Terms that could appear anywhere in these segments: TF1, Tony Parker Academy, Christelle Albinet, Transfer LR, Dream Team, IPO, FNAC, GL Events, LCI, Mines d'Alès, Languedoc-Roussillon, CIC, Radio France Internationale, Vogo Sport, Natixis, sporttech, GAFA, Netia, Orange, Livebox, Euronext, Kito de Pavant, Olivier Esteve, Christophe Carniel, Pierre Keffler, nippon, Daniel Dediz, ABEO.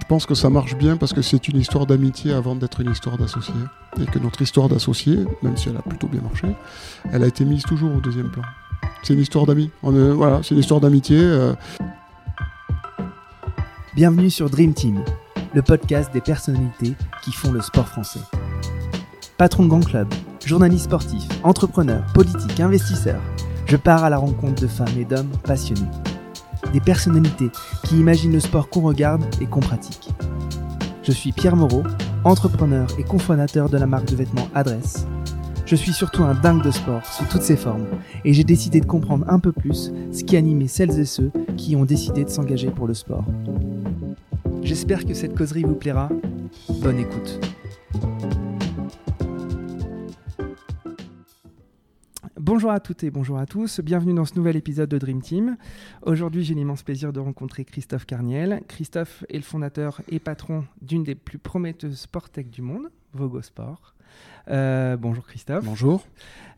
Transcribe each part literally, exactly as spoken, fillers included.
Je pense que ça marche bien parce que c'est une histoire d'amitié avant d'être une histoire d'associé. Et que notre histoire d'associé, même si elle a plutôt bien marché, elle a été mise toujours au deuxième plan. C'est une histoire d'amis. On est, voilà, c'est une histoire d'amitié. Euh... Bienvenue sur Dream Team, le podcast des personnalités qui font le sport français. Patron de grand club, journaliste sportif, entrepreneur, politique, investisseur, je pars à la rencontre de femmes et d'hommes passionnés. Des personnalités qui imaginent le sport qu'on regarde et qu'on pratique. Je suis Pierre Moreau, entrepreneur et cofondateur de la marque de vêtements Adresse. Je suis surtout un dingue de sport sous toutes ses formes et j'ai décidé de comprendre un peu plus ce qui animait celles et ceux qui ont décidé de s'engager pour le sport. J'espère que cette causerie vous plaira. Bonne écoute. Bonjour à toutes et bonjour à tous, bienvenue dans ce nouvel épisode de Dream Team. Aujourd'hui, j'ai l'immense plaisir de rencontrer Christophe Carniel. Christophe est le fondateur et patron d'une des plus prometteuses sporttech du monde, Vogo Sport. Euh, bonjour Christophe. Bonjour.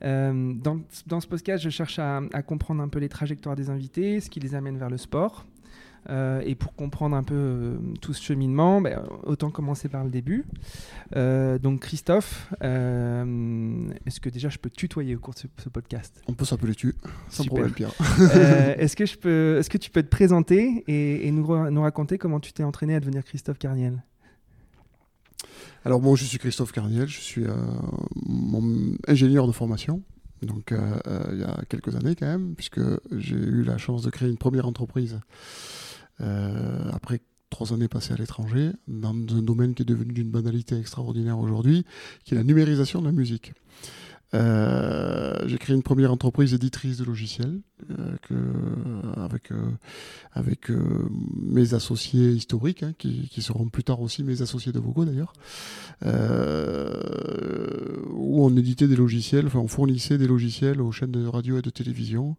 Euh, dans, dans ce podcast, je cherche à, à comprendre un peu les trajectoires des invités, ce qui les amène vers le sport. Euh, et pour comprendre un peu euh, tout ce cheminement, bah, autant commencer par le début. Euh, donc Christophe, euh, est-ce que déjà je peux tutoyer au cours de ce, ce podcast ? On peut s'appeler tu, sans Super. Problème Pierre. euh, est-ce, que je peux, est-ce que tu peux te présenter et, et nous, nous raconter comment tu t'es entraîné à devenir Christophe Carniel ? Alors moi bon, je suis Christophe Carniel, je suis euh, mon ingénieur de formation. Donc euh, euh, il y a quelques années quand même, puisque j'ai eu la chance de créer une première entreprise euh, après trois années passées à l'étranger, dans un domaine qui est devenu d'une banalité extraordinaire aujourd'hui, qui est la numérisation de la musique. Euh, j'ai créé une première entreprise éditrice de logiciels euh, que, euh, avec, euh, avec euh, mes associés historiques, hein, qui, qui seront plus tard aussi mes associés de Vogo d'ailleurs, euh, où on éditait des logiciels, enfin on fournissait des logiciels aux chaînes de radio et de télévision.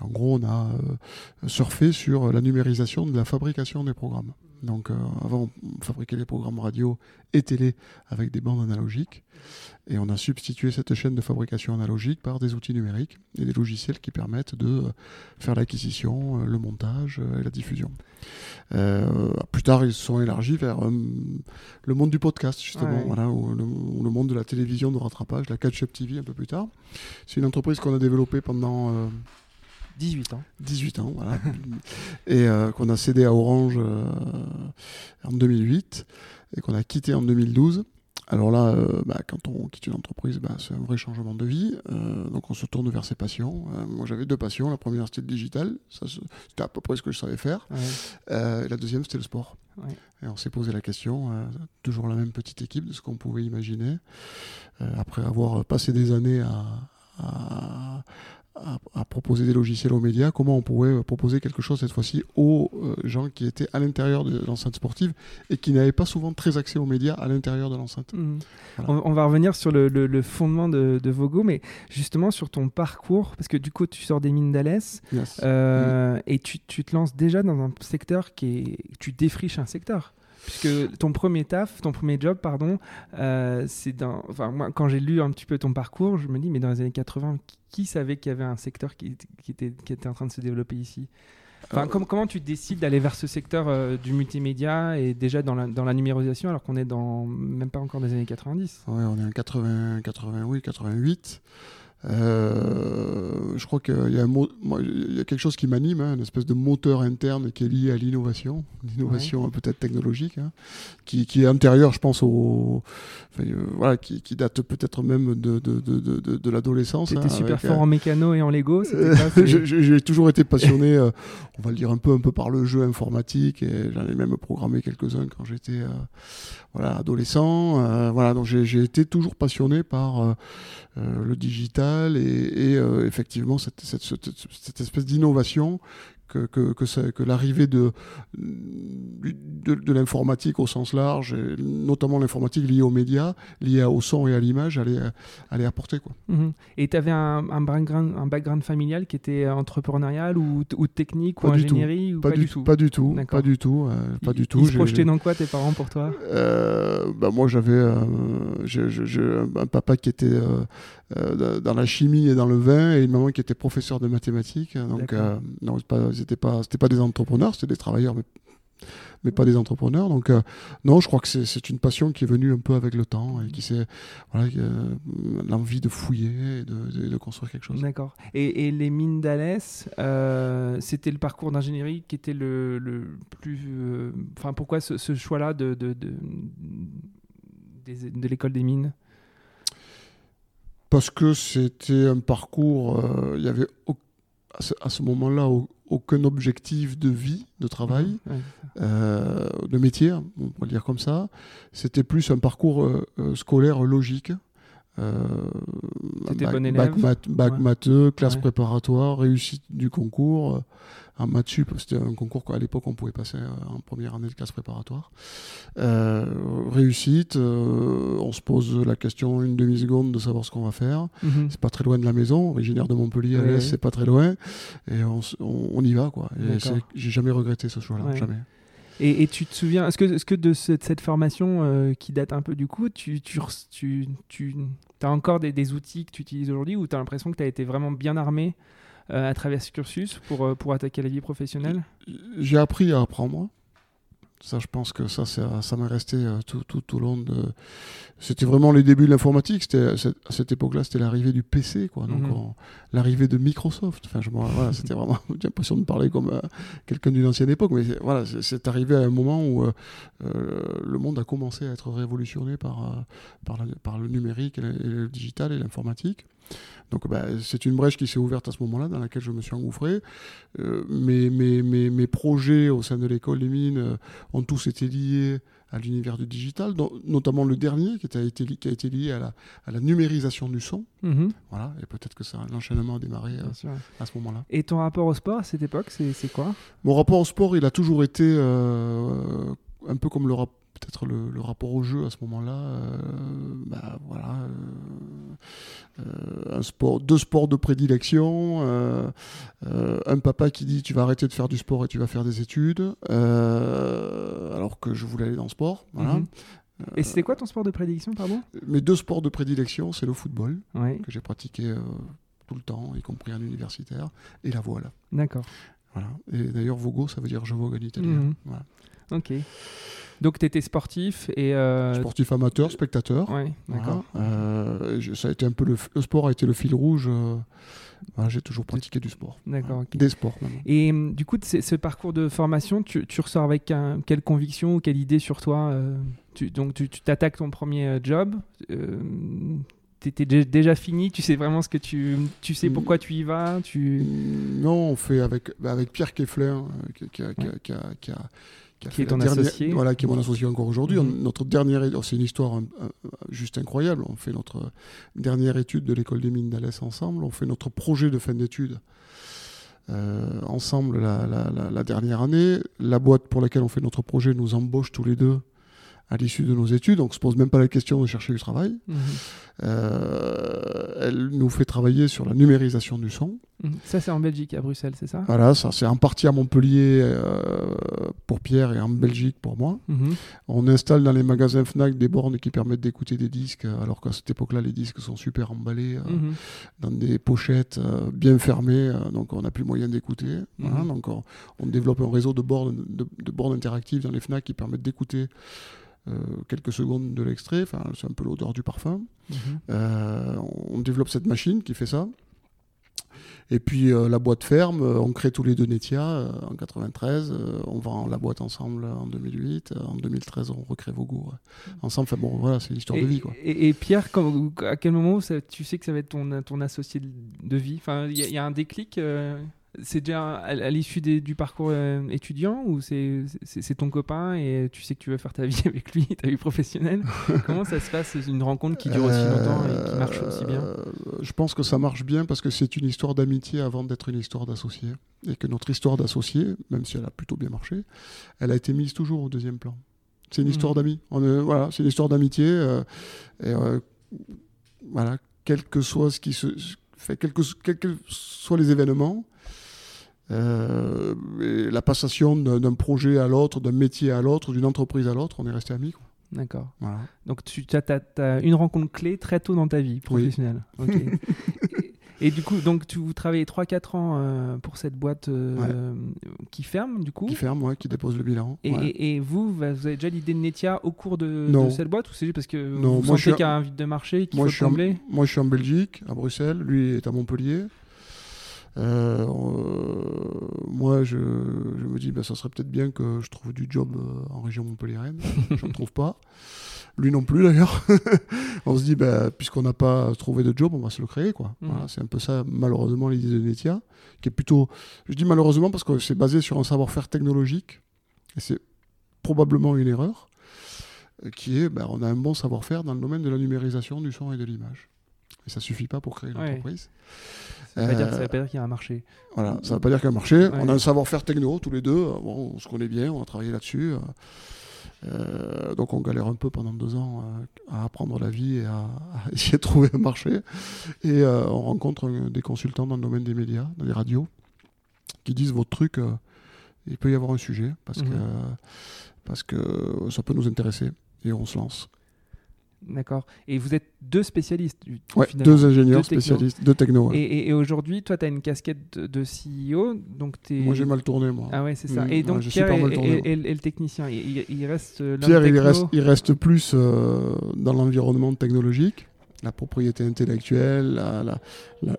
Et en gros, on a euh, surfé sur la numérisation de la fabrication des programmes. Donc euh, avant, on fabriquait les programmes radio et télé avec des bandes analogiques et on a substitué cette chaîne de fabrication analogique par des outils numériques et des logiciels qui permettent de euh, faire l'acquisition, euh, le montage euh, et la diffusion. Euh, plus tard, ils se sont élargis vers euh, le monde du podcast, justement, ouais. Voilà, ou le, ou le monde de la télévision de rattrapage, la catch-up T V un peu plus tard. C'est une entreprise qu'on a développée pendant... Euh, dix-huit ans. dix-huit ans, voilà. Et euh, qu'on a cédé à Orange euh, en deux mille huit et qu'on a quitté en deux mille douze. Alors là, euh, bah, quand on quitte une entreprise, bah, c'est un vrai changement de vie. Euh, donc on se tourne vers ses passions. Euh, moi, j'avais deux passions. La première, c'était le digital. Ça, c'était à peu près ce que je savais faire. Ouais. Euh, et la deuxième, c'était le sport. Ouais. Et on s'est posé la question, euh, toujours la même petite équipe, de ce qu'on pouvait imaginer. Euh, après avoir passé des années à... à À, à proposer des logiciels aux médias, comment on pouvait proposer quelque chose cette fois-ci aux euh, gens qui étaient à l'intérieur de l'enceinte sportive et qui n'avaient pas souvent très accès aux médias à l'intérieur de l'enceinte. Mmh. Voilà. On, on va revenir sur le, le, le fondement de, de Vogo, mais justement sur ton parcours, parce que du coup tu sors des Mines d'Alès, yes. euh, mmh. et tu, tu te lances déjà dans un secteur qui est... Tu défriches un secteur. Puisque ton premier taf, ton premier job, pardon, euh, c'est dans... Enfin, moi, quand j'ai lu un petit peu ton parcours, je me dis, mais dans les années quatre-vingts, qui savait qu'il y avait un secteur qui, qui, était, qui était en train de se développer ici ? Enfin, euh... com- comment tu décides d'aller vers ce secteur euh, du multimédia et déjà dans la, dans la numérisation, alors qu'on est dans même pas encore dans les années quatre-vingt-dix ? Oui, on est en quatre-vingts, quatre-vingts, oui, quatre-vingt-huit. Euh, je crois qu'il y a, mo- moi, il y a quelque chose qui m'anime, hein, une espèce de moteur interne qui est lié à l'innovation, l'innovation ouais. peut-être technologique, hein, qui, qui est antérieure, je pense, au, enfin, euh, voilà, qui, qui date peut-être même de, de, de, de, de l'adolescence. T'étais hein, super avec, fort euh, en mécano et en Lego. C'était pas, c'est... je, je, j'ai toujours été passionné, euh, on va le dire un peu, un peu par le jeu informatique, et j'en ai même programmé quelques-uns quand j'étais euh, voilà, adolescent. Euh, voilà, donc j'ai, j'ai été toujours passionné par euh, euh, le digital. et, et euh, effectivement cette, cette, cette, cette espèce d'innovation que, que, que, ça, que l'arrivée de, de, de l'informatique au sens large, et notamment l'informatique liée aux médias, liée au son et à l'image, allait, allait apporter. Quoi. Mmh. Et tu avais un, un, background, un background familial qui était entrepreneurial ou, ou technique pas ou ingénierie ou pas, pas, du tout. pas du tout D'accord. Pas du tout. Euh, pas il, du tout. Ils se projetaient dans quoi tes parents pour toi ? euh, bah Moi j'avais euh, j'ai, j'ai un papa qui était euh, euh, dans la chimie et dans le vin et une maman qui était professeure de mathématiques. Donc euh, non, c'est pas... C'était pas, c'était pas des entrepreneurs, c'était des travailleurs, mais mais pas des entrepreneurs. Donc euh, non, je crois que c'est, c'est une passion qui est venue un peu avec le temps et qui s'est voilà, euh, l'envie de fouiller et de, de, de construire quelque chose. D'accord. Et, et les Mines d'Alès, euh, c'était le parcours d'ingénierie qui était le, le plus... Enfin, euh, pourquoi ce, ce choix-là de, de, de, de, de l'école des mines ? Parce que c'était un parcours... Il euh, n'y avait aucun... à ce moment-là aucun objectif de vie, de travail, ouais, euh, de métier, on peut le dire comme ça. C'était plus un parcours euh, scolaire logique. Euh, C'était bac, bon élève. Bac, mat, bac ouais. matheux, classe ouais. préparatoire, réussite du concours. En maths sup, c'était un concours qu'à l'époque on pouvait passer en première année de classe préparatoire. Euh, réussite, euh, on se pose la question une demi-seconde de savoir ce qu'on va faire. Mm-hmm. C'est pas très loin de la maison, originaire de Montpellier, oui, à l'Est, oui. C'est pas très loin. Et on, on, on y va, quoi. Et c'est, j'ai jamais regretté ce choix-là, ouais. jamais. Et, et tu te souviens, est-ce que, est-ce que de cette, cette formation euh, qui date un peu du coup, tu, tu, tu, tu as encore des, des outils que tu utilises aujourd'hui ou tu as l'impression que tu as été vraiment bien armé euh, à travers ce cursus pour, euh, pour attaquer la vie professionnelle ? J'ai appris à apprendre. Ça, je pense que ça, ça, ça m'est resté tout, tout, tout au long de... C'était vraiment les débuts de l'informatique. C'était, c'est, à cette époque-là, c'était l'arrivée du P C, quoi. Donc, mm-hmm. on, l'arrivée de Microsoft. Enfin, je, voilà, c'était vraiment... J'ai l'impression de parler comme euh, quelqu'un d'une ancienne époque. Mais c'est, voilà, c'est, c'est arrivé à un moment où euh, euh, le monde a commencé à être révolutionné par, euh, par, la, par le numérique, et le, et le digital et l'informatique. Donc bah, c'est une brèche qui s'est ouverte à ce moment-là, dans laquelle je me suis engouffré. Euh, mes, mes, mes, mes projets au sein de l'école des mines euh, ont tous été liés à l'univers du digital, dont, notamment le dernier qui a été, qui a été lié à la, à la numérisation du son. Mm-hmm. Voilà, et peut-être que ça, l'enchaînement a démarré euh, à ce moment-là. Et ton rapport au sport à cette époque, c'est, c'est quoi ? Mon rapport au sport, il a toujours été euh, un peu comme le rapport... peut-être le, le rapport au jeu à ce moment-là, euh, bah, voilà, euh, euh, un sport, deux sports de prédilection, euh, euh, un papa qui dit tu vas arrêter de faire du sport et tu vas faire des études, euh, alors que je voulais aller dans le sport, voilà. Mm-hmm. Et c'était quoi ton sport de prédilection, pardon ? Mes deux sports de prédilection, c'est le football, ouais. que j'ai pratiqué euh, tout le temps, y compris en universitaire, et la voile. D'accord. Voilà. Et d'ailleurs, Vogo, ça veut dire je vogue en italien. Mm-hmm. Voilà. Ok. Donc tu étais sportif et... Euh... Sportif amateur, spectateur. Oui, d'accord. Voilà. Euh, je, ça a été un peu le, f- le sport a été le fil rouge. Euh, voilà, j'ai toujours pratiqué du sport. D'accord. Ouais. Okay. Des sports. Même. Et du coup, ce parcours de formation, tu, tu ressors avec un, quelle conviction ou quelle idée sur toi euh, tu, donc tu, tu t'attaques ton premier job euh, tu étais déjà fini, tu sais vraiment ce que tu... Tu sais pourquoi tu y vas tu... Non, on fait avec, avec Pierre Keffler hein, qui, qui a... Qui a, qui a, qui a Qui, qui est ton dernière, associé. Voilà, qui est mon associé encore aujourd'hui. Mm-hmm. On, notre dernière, oh, c'est une histoire euh, juste incroyable. On fait notre dernière étude de l'école des mines d'Alès ensemble. On fait notre projet de fin d'études euh, ensemble la, la, la, la dernière année. La boîte pour laquelle on fait notre projet nous embauche tous les deux à l'issue de nos études. Donc on ne se pose même pas la question de chercher du travail. Mm-hmm. Euh, elle nous fait travailler sur la numérisation du son. Ça, c'est en Belgique, à Bruxelles, c'est ça ? Voilà, ça, c'est en partie à Montpellier euh, pour Pierre et en Belgique pour moi. Mm-hmm. On installe dans les magasins FNAC des bornes qui permettent d'écouter des disques, alors qu'à cette époque-là, les disques sont super emballés euh, mm-hmm. dans des pochettes euh, bien fermées, euh, donc on n'a plus moyen d'écouter. Mm-hmm. Voilà, donc on, on développe un réseau de bornes, de, de bornes interactives dans les FNAC qui permettent d'écouter euh, quelques secondes de l'extrait, enfin, c'est un peu l'odeur du parfum. Mm-hmm. Euh, on développe cette machine qui fait ça. Et puis euh, la boîte ferme, euh, on crée tous les deux Netia euh, en quatre-vingt-treize, euh, on vend la boîte ensemble euh, en deux mille huit, euh, en deux mille treize on recrée Vogo ouais. ensemble, enfin bon voilà, c'est l'histoire et, de vie quoi. Et, et Pierre, quand, à quel moment ça, tu sais que ça va être ton, ton associé de vie ? Enfin, il y, y a un déclic euh, c'est déjà à, à l'issue des, du parcours euh, étudiant ou c'est, c'est, c'est ton copain et tu sais que tu veux faire ta vie avec lui, ta vie professionnelle ? Comment ça se passe, une rencontre qui dure aussi longtemps et qui marche aussi bien ? Je pense que ça marche bien parce que c'est une histoire d'amitié avant d'être une histoire d'associé. Et que notre histoire d'associé, même si elle a plutôt bien marché, elle a été mise toujours au deuxième plan. C'est une histoire mmh. d'amis. On est, voilà, c'est une histoire d'amitié. Euh, et euh, voilà, quel que soit ce qui se fait, quel que, quel que soient les événements, Euh, et la passation d'un, d'un projet à l'autre, d'un métier à l'autre, d'une entreprise à l'autre, on est resté amis, quoi. D'accord. Voilà. Donc tu as une rencontre clé très tôt dans ta vie professionnelle. Oui. Okay. Et du coup, donc, tu, vous travaillez trois quatre ans euh, pour cette boîte euh, ouais. qui ferme, du coup. Qui ferme, ouais, qui dépose le bilan. Et, ouais. et, et vous, vous avez déjà l'idée de Netia au cours de, de cette boîte, ou c'est juste parce que non, vous moi sentez je suis qu'il y a un vide de marché qu'il moi faut combler? Moi, je suis en Belgique, à Bruxelles. Lui est à Montpellier. Euh, euh, moi, je, je me dis, ben, ça serait peut-être bien que je trouve du job euh, en région Montpellier-Rennes. Je ne trouve pas. Lui non plus, d'ailleurs. On se dit, ben, puisqu'on n'a pas trouvé de job, on va se le créer, quoi. Mmh. Voilà, c'est un peu ça, malheureusement, l'idée de Netia, qui est plutôt... Je dis malheureusement parce que c'est basé sur un savoir-faire technologique, et c'est probablement une erreur, qui est, ben, on a un bon savoir-faire dans le domaine de la numérisation du son et de l'image. Et ça ne suffit pas pour créer une ouais. entreprise. Ça ne veut, euh, veut pas dire qu'il y a un marché. Voilà, ça ne veut pas dire qu'il y a un marché. Ouais. On a un savoir-faire techno, tous les deux. Bon, on se connaît bien, on a travaillé là-dessus. Euh, donc, on galère un peu pendant deux ans euh, à apprendre la vie et à, à essayer de trouver un marché. Et euh, on rencontre euh, des consultants dans le domaine des médias, dans les radios, qui disent votre truc, euh, il peut y avoir un sujet, parce, mmh. que, euh, parce que ça peut nous intéresser. Et on se lance. D'accord. Et vous êtes deux spécialistes. Ouais, deux ingénieurs deux spécialistes, deux technos. Ouais. Et, et, et aujourd'hui, toi, tu as une casquette de, de C E O. Donc t'es... Moi, j'ai mal tourné, moi. Ah ouais, c'est ça. Mmh, et donc, ouais, Pierre est, tourné, et, et, et le technicien, il, il reste l'un Pierre, techno... il, reste, il reste plus euh, dans l'environnement technologique, la propriété intellectuelle, la, la, la,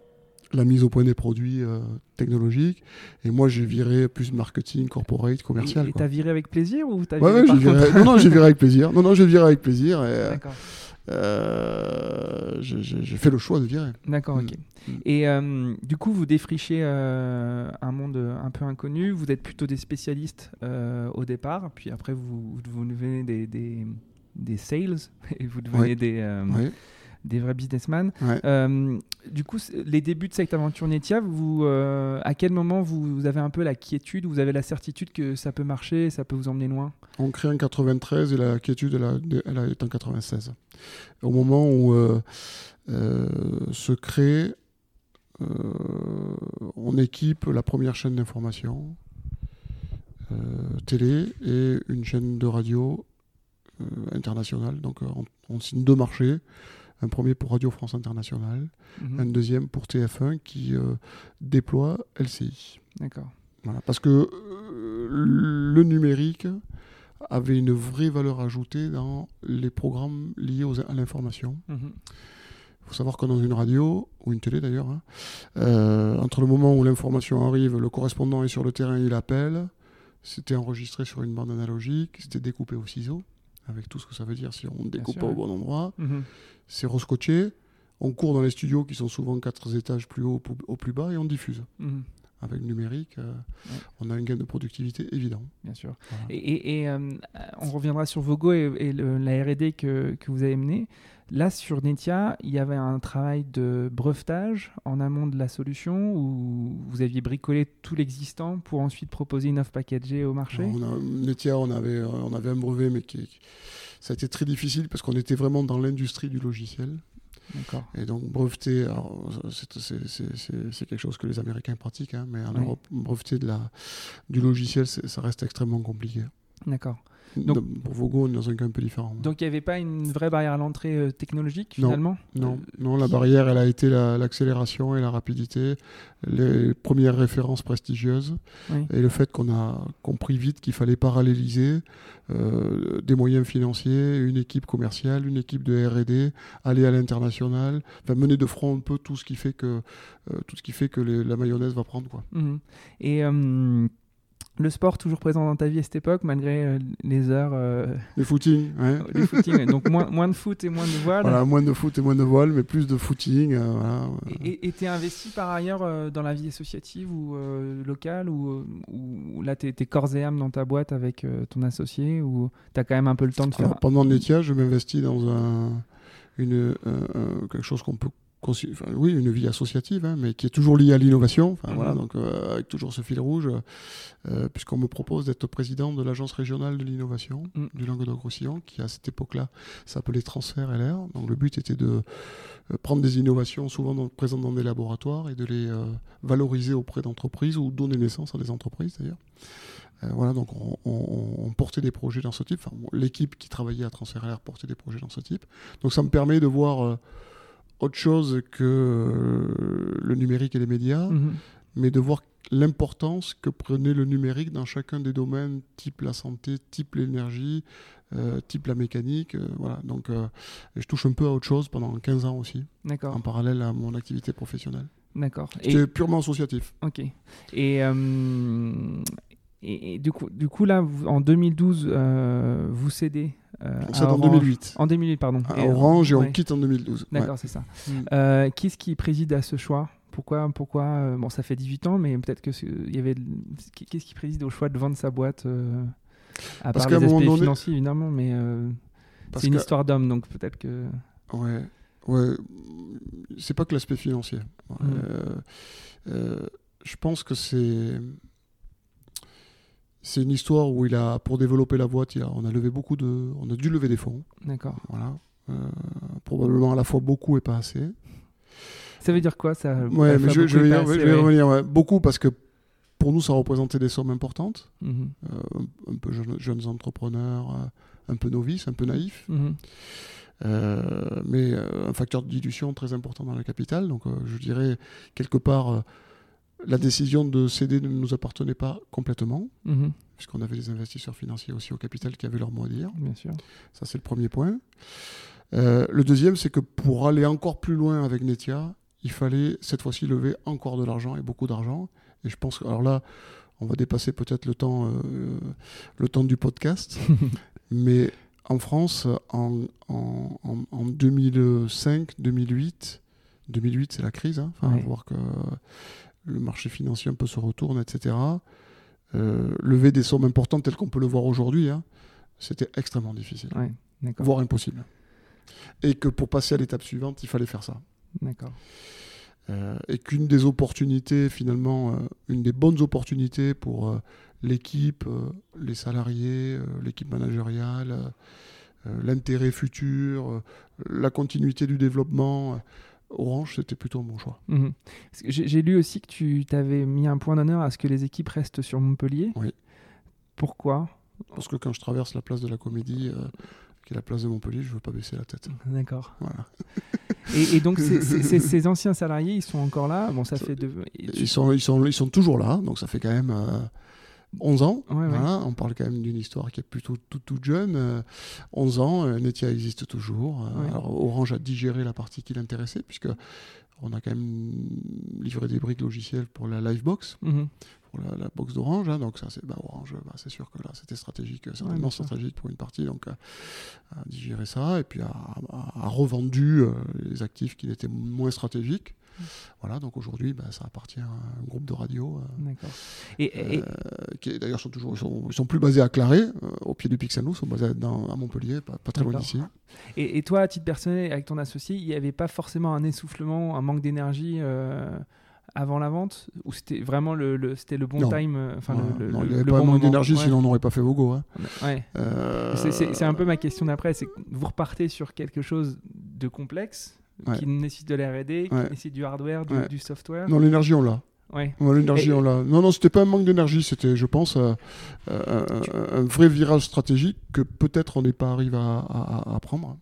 la mise au point des produits euh, technologiques. Et moi, j'ai viré plus marketing, corporate, commercial. Et, et quoi. T'as viré avec plaisir ou t'as ouais, viré ouais, par j'ai viré... Non, non, j'ai viré avec plaisir. Non, non, j'ai viré avec plaisir. Et... D'accord. Euh, j'ai, j'ai fait le choix de virer. D'accord, ok. Mmh. Et euh, du coup, vous défrichez euh, un monde un peu inconnu. Vous êtes plutôt des spécialistes euh, au départ, puis après vous, vous devenez des, des, des sales et vous devenez oui. des, euh, oui. des vrais businessmen. Oui. Euh, du coup, les débuts de cette aventure Netia, vous, euh, à quel moment vous, vous avez un peu la quiétude, vous avez la certitude que ça peut marcher, ça peut vous emmener loin ? On crée en quatre-vingt-treize et la quiétude, elle, a, elle a, est en quatre-vingt-seize. Au moment où euh, euh, se crée, euh, on équipe la première chaîne d'information, euh, télé et une chaîne de radio euh, internationale. Donc on, on signe deux marchés. Un premier pour Radio France Internationale, mmh. un deuxième pour T F un qui euh, déploie L C I. D'accord. Voilà, parce que euh, le numérique avait une vraie valeur ajoutée dans les programmes liés aux, à l'information. Il mmh. faut savoir que dans une radio, ou une télé d'ailleurs, hein, euh, entre le moment où l'information arrive, le correspondant est sur le terrain, il appelle, c'était enregistré sur une bande analogique, c'était découpé au ciseau, avec tout ce que ça veut dire si on ne découpe sûr, pas ouais. au bon endroit. Mmh. C'est rescotché, on court dans les studios qui sont souvent quatre étages plus haut au plus bas et on diffuse. Mmh. Avec le numérique, euh, ouais. on a un gain de productivité évident. Bien sûr. Voilà. Et, et, et euh, on reviendra sur Vogo et, et le, la R et D que, que vous avez menée. Là, sur Netia, il y avait un travail de brevetage en amont de la solution où vous aviez bricolé tout l'existant pour ensuite proposer une offre packagée au marché. On a, Netia, on avait, on avait un brevet, mais qui, qui, ça a été très difficile parce qu'on était vraiment dans l'industrie du logiciel. D'accord. Et donc breveter, alors, c'est, c'est, c'est, c'est quelque chose que les Américains pratiquent, hein, mais en oui. Europe, breveter de la, du logiciel, ça reste extrêmement compliqué. D'accord. Donc, pour Vogo, on est dans un cas un peu différent. Donc il n'y avait pas une vraie barrière à l'entrée euh, technologique finalement ? Non, non, non, la barrière elle a été la, l'accélération et la rapidité, les premières références prestigieuses oui. et le fait qu'on a compris vite qu'il fallait paralléliser euh, des moyens financiers, une équipe commerciale, une équipe de R et D, aller à l'international, mener de front un peu tout ce qui fait que, euh, tout ce qui fait que les, la mayonnaise va prendre. Quoi. Mmh. Et... Euh... Le sport toujours présent dans ta vie à cette époque, malgré euh, les heures... Euh... Les footings, ouais. Les footings, donc moins, moins de foot et moins de voile. Voilà, moins de foot et moins de voile, mais plus de footing. Euh, voilà. Et tu es investi par ailleurs euh, dans la vie associative ou euh, locale ou, ou là, tu es corps et âme dans ta boîte avec euh, ton associé ou tu as quand même un peu le temps de Alors, faire... Pendant Netia, je m'investis dans un, une, euh, quelque chose qu'on peut... Enfin, oui, une vie associative, hein, mais qui est toujours liée à l'innovation, enfin, mmh. voilà, donc, euh, avec toujours ce fil rouge, euh, puisqu'on me propose d'être président de l'Agence régionale de l'innovation mmh. du Languedoc-Roussillon, qui à cette époque-là s'appelait Transfer L R. Donc, le but était de euh, prendre des innovations souvent dans, présentes dans des laboratoires et de les euh, valoriser auprès d'entreprises ou donner naissance à des entreprises d'ailleurs. Euh, voilà, donc on, on, on portait des projets dans ce type, enfin, bon, l'équipe qui travaillait à Transfer L R portait des projets dans ce type. Donc, ça me permet de voir... Euh, autre chose que le numérique et les médias, mmh. mais de voir l'importance que prenait le numérique dans chacun des domaines, type la santé, type l'énergie, euh, type la mécanique. Euh, voilà. Donc, euh, je touche un peu à autre chose pendant quinze ans aussi, D'accord. en parallèle à mon activité professionnelle. D'accord. J'étais et... purement associatif. Ok. Et... Euh... Et, et du coup, du coup là, vous, en deux mille douze, euh, vous cédez euh, à Orange. En deux mille huit. En deux mille huit, pardon. À et Orange, et on ouais. quitte en deux mille douze. D'accord, ouais. c'est ça. Mm. Euh, qu'est-ce qui préside à ce choix ? Pourquoi, pourquoi euh, bon, ça fait dix-huit ans, mais peut-être que il y avait. Qu'est-ce qui préside au choix de vendre sa boîte euh, à Parce part les aspects donné... financiers, évidemment, mais euh, c'est une que... histoire d'homme, donc peut-être que. Ouais, ouais. C'est pas que l'aspect financier. Mm. Euh, euh, je pense que c'est. C'est une histoire où il a, pour développer la boîte, il a, on a levé beaucoup de, on a dû lever des fonds. D'accord. Voilà. Euh, probablement à la fois beaucoup et pas assez. Ça veut dire quoi ça Ouais, mais je, je vais, dire, assez, je vais ouais. revenir. Ouais. Beaucoup parce que pour nous, ça représentait des sommes importantes. Mm-hmm. Euh, un, un peu jeunes, jeunes entrepreneurs, un peu novices, un peu naïfs. Mm-hmm. Euh, mais euh, un facteur de dilution très important dans la capitale. Donc, euh, je dirais quelque part. Euh, La décision de céder ne nous appartenait pas complètement, mmh. puisqu'on avait des investisseurs financiers aussi au capital qui avaient leur mot à dire. Bien sûr. Ça, c'est le premier point. Euh, le deuxième, c'est que pour aller encore plus loin avec Netia, il fallait cette fois-ci lever encore de l'argent et beaucoup d'argent. Et je pense que, alors là, on va dépasser peut-être le temps, euh, le temps du podcast, mais en France, en, en, en, en deux mille cinq, deux mille huit, deux mille huit, c'est la crise, hein, enfin, ouais. voir que. Le marché financier un peu se retourne, et cetera. Euh, lever des sommes importantes telles qu'on peut le voir aujourd'hui, hein, c'était extrêmement difficile, ouais, voire impossible. Et que pour passer à l'étape suivante, il fallait faire ça. D'accord. Euh, et qu'une des opportunités, finalement, euh, une des bonnes opportunités pour euh, l'équipe, euh, les salariés, euh, l'équipe managériale, euh, l'intérêt futur, euh, la continuité du développement... Euh, Orange, c'était plutôt un bon choix. Mmh. J'ai, j'ai lu aussi que tu t'avais mis un point d'honneur à ce que les équipes restent sur Montpellier. Oui. Pourquoi ? Parce que quand je traverse la place de la Comédie, euh, qui est la place de Montpellier, je ne veux pas baisser la tête. D'accord. Voilà. Et, et donc, c'est, c'est, c'est, ces anciens salariés, ils sont encore là ? Bon, ça fait deux... ils, sont, ils, sont, ils sont toujours là, donc ça fait quand même... Euh... onze ans, ouais, ouais. Voilà, on parle quand même d'une histoire qui est plutôt toute tout jeune. Euh, onze ans, euh, Netia existe toujours. Euh, ouais. Alors Orange a digéré la partie qui l'intéressait, puisqu'on a quand même livré des briques logicielles pour la Livebox, mm-hmm. pour la, la box d'Orange. Hein, donc ça, c'est bah, Orange, bah, c'est sûr que là, c'était stratégique, certainement ouais, stratégique pour une partie. Donc, euh, a digéré ça et puis a, a, a revendu euh, les actifs qui étaient moins stratégiques. Voilà, donc aujourd'hui, bah, ça appartient à un groupe de radio. Euh, D'accord. Et, et... Euh, qui, d'ailleurs, sont toujours, ils sont, ils sont plus basés à Claré, euh, au pied du Pixel, ils sont basés dans, à Montpellier, pas, pas très D'accord. loin d'ici. Et, et toi, à titre personnel, avec ton associé, il n'y avait pas forcément un essoufflement, un manque d'énergie euh, avant la vente ? Ou c'était vraiment le, le, c'était le bon non. time enfin, ouais, le, non, le, il n'y avait le pas bon un manque d'énergie, ouais. sinon on n'aurait pas fait Vogo. Hein. Ouais. Euh... C'est, c'est, c'est un peu ma question d'après, c'est que vous repartez sur quelque chose de complexe qui ouais. nécessite de la R et D, qui ouais. nécessite du hardware, du, ouais. du software. Non, l'énergie, on l'a. Ouais. Ouais, l'énergie, et... on l'a. Non, non, c'était pas un manque d'énergie, c'était, je pense, euh, euh, tu... un vrai virage stratégique que peut-être on n'est pas arrivé à, à, à prendre.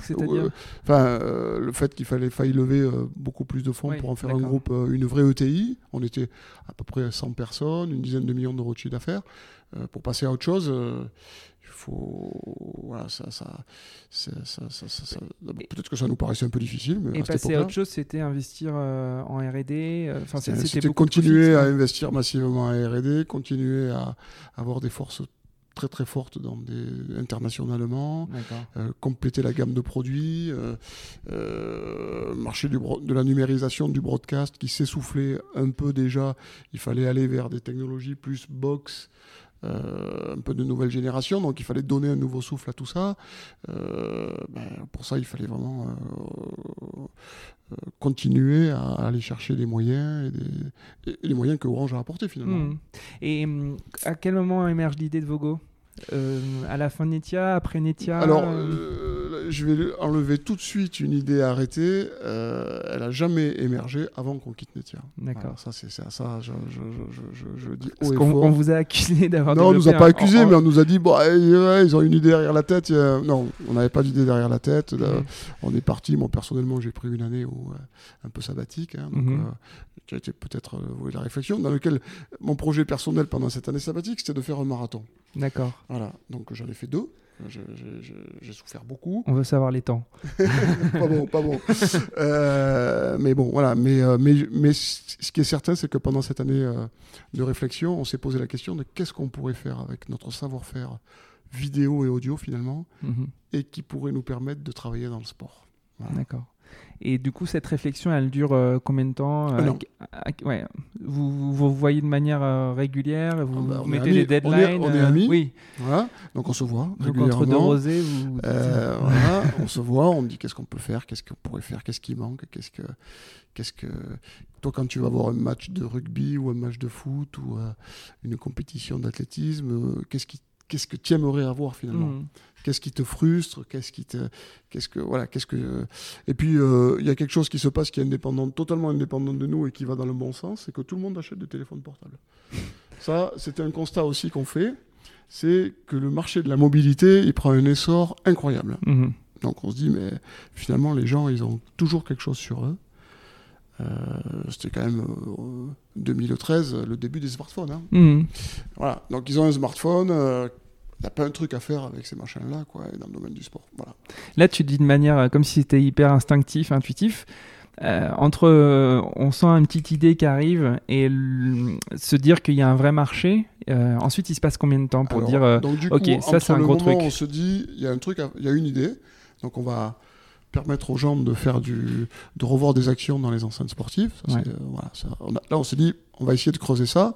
C'est-à-dire ? Enfin, euh, le fait qu'il fallait faille lever euh, beaucoup plus de fonds oui, pour en faire d'accord. un groupe, euh, une vraie E T I. On était à peu près à cent personnes, une dizaine de millions d'euros de chiffre d'affaires. Euh, pour passer à autre chose, euh, il faut... Voilà, ça, ça, ça, ça, ça, ça... Peut-être que ça nous paraissait un peu difficile. Mais et à passer à autre chose, c'était investir euh, en R et D. Enfin, c'était, c'était, c'était continuer à investir massivement en R et D, continuer à, à avoir des forces très très forte dans des internationalement, euh, compléter la gamme de produits, euh, euh, marché du bro- de la numérisation du broadcast qui s'essoufflait un peu déjà. Il fallait aller vers des technologies plus box, euh, un peu de nouvelle génération. Donc il fallait donner un nouveau souffle à tout ça. Euh, ben, pour ça, il fallait vraiment euh, euh, continuer à aller chercher des moyens et, des, et, et les moyens que Orange a apportés finalement. Mmh. Et à quel moment émerge l'idée de Vogo ? Euh, à la fin de Netia, après Netia. Alors, euh, je vais enlever tout de suite une idée arrêtée. Euh, elle n'a jamais émergé avant qu'on quitte Netia. D'accord. Voilà, ça, c'est, c'est ça. Je, je, je, je, je dis haut et fort. On vous a accusé d'avoir. Non, on nous a pas accusé, en... mais on nous a dit bon, euh, ils ont une idée derrière la tête. Euh, non, on n'avait pas d'idée derrière la tête. Là, mmh. On est parti. Moi, personnellement, j'ai pris une année où, euh, un peu sabbatique, hein, donc, mmh. euh, qui a été peut-être euh, la réflexion, dans laquelle mon projet personnel pendant cette année sabbatique, c'était de faire un marathon. D'accord. Voilà. Donc, j'en ai fait deux. Je, je, je, j'ai souffert beaucoup. On veut savoir les temps. Pas bon, pas bon. Euh, mais bon, voilà. Mais, mais, mais ce qui est certain, c'est que pendant cette année de réflexion, on s'est posé la question de qu'est-ce qu'on pourrait faire avec notre savoir-faire vidéo et audio, finalement, mm-hmm. et qui pourrait nous permettre de travailler dans le sport. Voilà. D'accord. Et du coup, cette réflexion, elle dure euh, combien de temps euh, à, à, ouais. vous, vous vous voyez de manière euh, régulière, vous, ah bah vous mettez des deadlines. On est, on est amis. Euh, oui. Voilà. Donc on se voit régulièrement. Donc entre deux rosés, vous. Euh, voilà. On se voit. On me dit qu'est-ce qu'on peut faire, qu'est-ce qu'on pourrait faire, qu'est-ce qui manque, qu'est-ce que, qu'est-ce que. Toi, quand tu vas voir un match de rugby ou un match de foot ou euh, une compétition d'athlétisme, euh, qu'est-ce qui Qu'est-ce que tu aimerais avoir finalement ? Mmh. Qu'est-ce qui te frustre ? Qu'est-ce qui te, qu'est-ce que voilà, qu'est-ce que et puis il euh, y a quelque chose qui se passe qui est indépendant, totalement indépendant de nous et qui va dans le bon sens, c'est que tout le monde achète des téléphones portables. Ça, c'était un constat aussi qu'on fait, c'est que le marché de la mobilité, il prend un essor incroyable. Mmh. Donc on se dit mais finalement les gens, ils ont toujours quelque chose sur eux. Euh, c'était quand même euh, deux mille treize, le début des smartphones. Hein. Mmh. Voilà. Donc ils ont un smartphone, il euh, n'y a pas un truc à faire avec ces machins-là, quoi, dans le domaine du sport. Voilà. Là, tu dis de manière euh, comme si c'était hyper instinctif, intuitif. Euh, entre, euh, on sent une petite idée qui arrive et l- se dire qu'il y a un vrai marché. Euh, ensuite, il se passe combien de temps pour Alors, dire euh, donc, du coup, ok, ça c'est un gros truc. On se dit, il y a un truc, il y a une idée, donc on va permettre aux gens de faire du, de revoir des actions dans les enceintes sportives. Ça, ouais. c'est, euh, voilà, ça, on a, là, on s'est dit, on va essayer de creuser ça.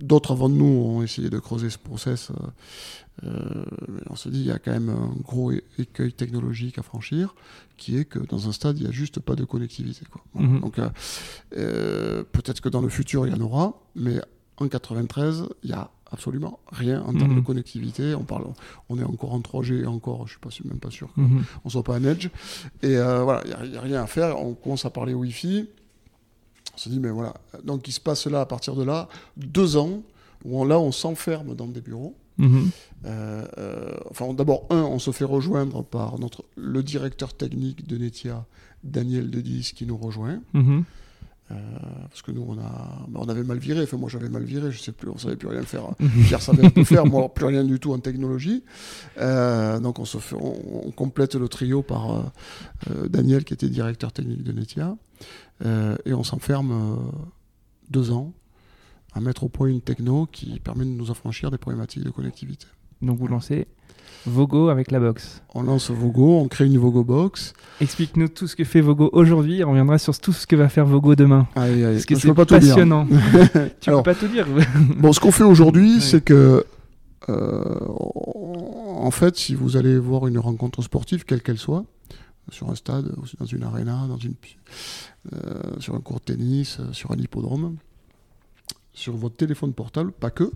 D'autres avant de nous ont essayé de creuser ce process. Euh, euh, on s'est dit, il y a quand même un gros é- écueil technologique à franchir, qui est que dans un stade, il n'y a juste pas de connectivité. Quoi. Voilà. Mm-hmm. Donc, euh, euh, peut-être que dans le futur, il y en aura, mais en quatre-vingt-treize, il y a absolument rien en termes mmh. de connectivité. On parle, on est encore en trois G, encore, je ne suis pas, même pas sûr qu'on mmh. ne soit pas un edge. Et euh, voilà, il n'y a, a rien à faire. On commence à parler Wi-Fi. On se dit, mais voilà. Donc, il se passe là, à partir de là, deux ans, où on, là, on s'enferme dans des bureaux. Mmh. Euh, euh, enfin, d'abord, un, on se fait rejoindre par notre, le directeur technique de Netia, Daniel Dediz, qui nous rejoint. Mmh. Euh, parce que nous on a, bah, on avait mal viré. Enfin moi j'avais mal viré, je sais plus, on savait plus rien faire. Pierre savait plus faire, moi plus rien du tout en technologie. Euh, donc on se fait, on, on complète le trio par euh, euh, Daniel qui était directeur technique de Netia euh, et on s'enferme euh, deux ans à mettre au point une techno qui permet de nous affranchir des problématiques de connectivité. Donc vous lancez Vogo avec la box. On lance Vogo, on crée une Vogo Box. Explique-nous tout ce que fait Vogo aujourd'hui, on reviendra sur tout ce que va faire Vogo demain. Allez, allez. Parce que je c'est passionnant. Tu ne peux pas tout dire. Bon, ce qu'on fait aujourd'hui, ouais. c'est que, euh, en fait, si vous allez voir une rencontre sportive, quelle qu'elle soit, sur un stade, dans une aréna, dans une, euh, sur un court de tennis, sur un hippodrome, sur votre téléphone portable, pas que,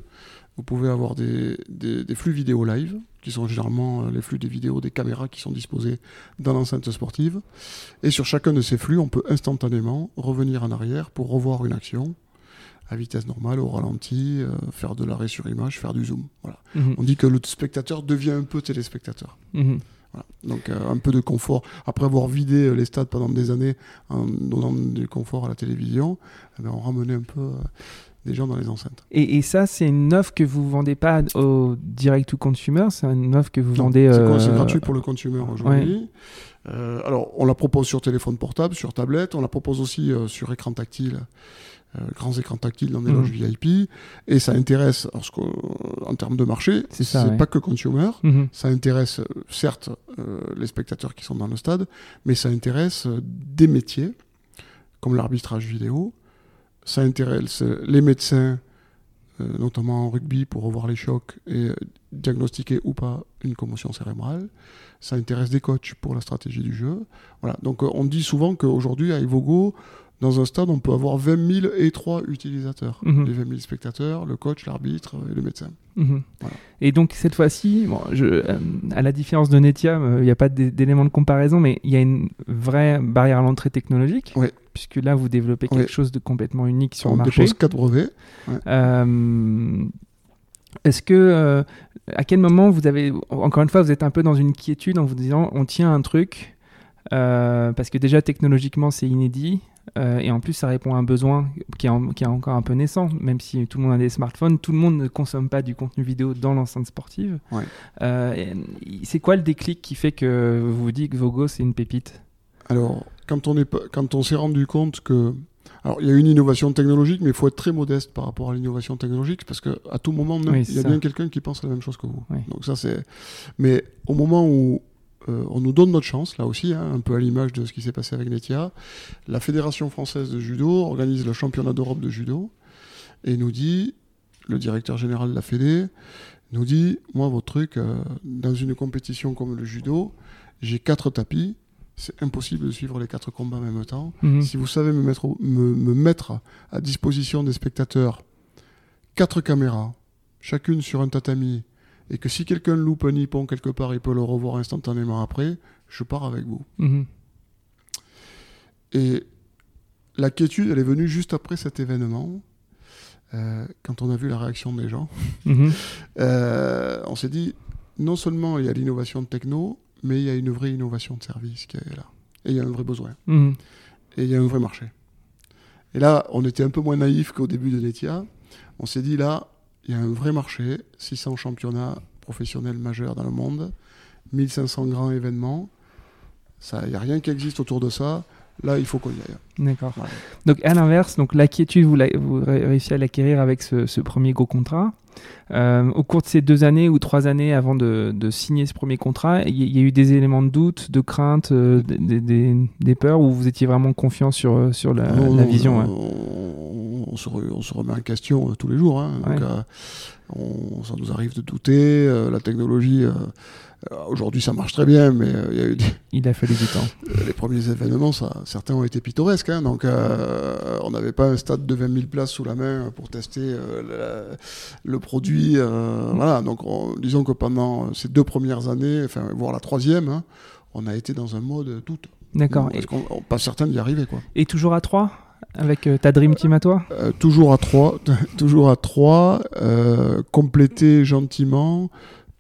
vous pouvez avoir des, des, des flux vidéo live, qui sont généralement les flux des vidéos des caméras qui sont disposées dans l'enceinte sportive. Et sur chacun de ces flux, on peut instantanément revenir en arrière pour revoir une action à vitesse normale, au ralenti, euh, faire de l'arrêt sur image, faire du zoom. Voilà. Mmh. On dit que le spectateur devient un peu téléspectateur. Mmh. Voilà. Donc euh, un peu de confort. Après avoir vidé euh, les stades pendant des années en donnant du confort à la télévision, eh bien, on ramenait un peu... Euh, des gens dans les enceintes. Et, et ça, c'est une offre que vous ne vendez pas au direct-to-consumer, c'est une offre que vous non, vendez... C'est, euh... c'est gratuit pour le consumer aujourd'hui. Ouais. Euh, alors, on la propose sur téléphone portable, sur tablette, on la propose aussi euh, sur écran tactile, euh, grands écrans tactiles dans des mmh. loges V I P, et ça intéresse, en termes de marché, c'est, ça, c'est ouais. pas que consumer, mmh. ça intéresse certes euh, les spectateurs qui sont dans le stade, mais ça intéresse euh, des métiers, comme l'arbitrage vidéo, ça intéresse les médecins, euh, notamment en rugby, pour revoir les chocs et euh, diagnostiquer ou pas une commotion cérébrale. Ça intéresse des coachs pour la stratégie du jeu. Voilà. Donc euh, on dit souvent qu'aujourd'hui, à Vogo, Dans un stade, on peut avoir vingt mille et trois utilisateurs. Mmh. Les vingt mille spectateurs, le coach, l'arbitre et le médecin. Mmh. Voilà. Et donc, cette fois-ci, bon, je, euh, à la différence de Netia, il euh, n'y a pas d'élément de comparaison, mais il y a une vraie barrière à l'entrée technologique, ouais. puisque là, vous développez quelque ouais. chose de complètement unique sur on le marché. On dépose quatre brevets. Ouais. Euh, est-ce que... Euh, à quel moment vous avez... Encore une fois, vous êtes un peu dans une quiétude en vous disant, on tient un truc, euh, parce que déjà, technologiquement, c'est inédit. Euh, et en plus, ça répond à un besoin qui est, en, qui est encore un peu naissant, même si tout le monde a des smartphones, tout le monde ne consomme pas du contenu vidéo dans l'enceinte sportive. Ouais. Euh, et, c'est quoi le déclic qui fait que vous vous dites que Vogo, c'est une pépite ? Alors, quand on, est, quand on s'est rendu compte que... Alors, il y a une innovation technologique, mais il faut être très modeste par rapport à l'innovation technologique, parce qu'à tout moment, il oui, y a ça. bien quelqu'un qui pense à la même chose que vous. Oui. Donc ça, c'est... Mais au moment où... Euh, on nous donne notre chance, là aussi, hein, un peu à l'image de ce qui s'est passé avec Netia. La Fédération française de judo organise le championnat d'Europe de judo et nous dit, le directeur général de la Fédé, nous dit, moi, votre truc, euh, dans une compétition comme le judo, j'ai quatre tapis, c'est impossible de suivre les quatre combats en même temps. Mmh. Si vous savez me mettre, au, me, me mettre à disposition des spectateurs quatre caméras, chacune sur un tatami, et que si quelqu'un loupe un nippon quelque part, il peut le revoir instantanément après, je pars avec vous. Mmh. Et la quiétude, elle est venue juste après cet événement, euh, quand on a vu la réaction des gens. Mmh. euh, on s'est dit, non seulement il y a l'innovation de techno, mais il y a une vraie innovation de service qui est là. Et il y a un vrai besoin. Mmh. Et il y a un vrai marché. Et là, on était un peu moins naïf qu'au début de Netia. On s'est dit, là, il y a un vrai marché, six cents championnats professionnels majeurs dans le monde, mille cinq cents grands événements, il n'y a rien qui existe autour de ça, là il faut qu'on y aille. D'accord. Voilà. Donc à l'inverse, donc, la quiétude, vous, la, vous réussissez à l'acquérir avec ce, ce premier gros contrat. Euh, au cours de ces deux années ou trois années avant de, de signer ce premier contrat, il y, y a eu des éléments de doute, de crainte, euh, des, des, des peurs, ou vous étiez vraiment confiant sur, sur la, non, la vision non, ouais. on, on, se re, on se remet en question euh, tous les jours, hein, ouais. donc, euh, on, ça nous arrive de douter, euh, la technologie, euh, aujourd'hui ça marche très bien, mais euh, y a eu des... il a fallu du temps. Les premiers événements, ça, certains ont été pittoresques, hein, donc euh, on n'avait pas un stade de vingt mille places sous la main pour tester euh, la, le produit, euh, mmh. voilà. Donc, on, disons que pendant ces deux premières années, enfin, voire la troisième, hein, on a été dans un mode doute. D'accord. Parce qu'on n'est pas certain d'y arriver, quoi. Et toujours à trois, avec euh, ta Dream Team à toi. Euh, toujours à trois, toujours à trois, euh, complété gentiment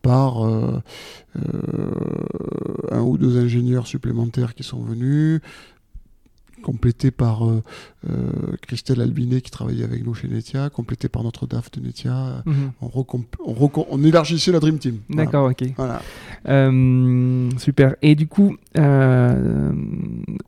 par euh, euh, un ou deux ingénieurs supplémentaires qui sont venus. Complété par euh, euh, Christelle Albinet qui travaillait avec nous chez Netia, complété par notre D A F de Netia. Mmh. On, recomp- on, recom- on élargissait la Dream Team. D'accord, voilà. ok. Voilà. Euh, super. Et du coup, euh,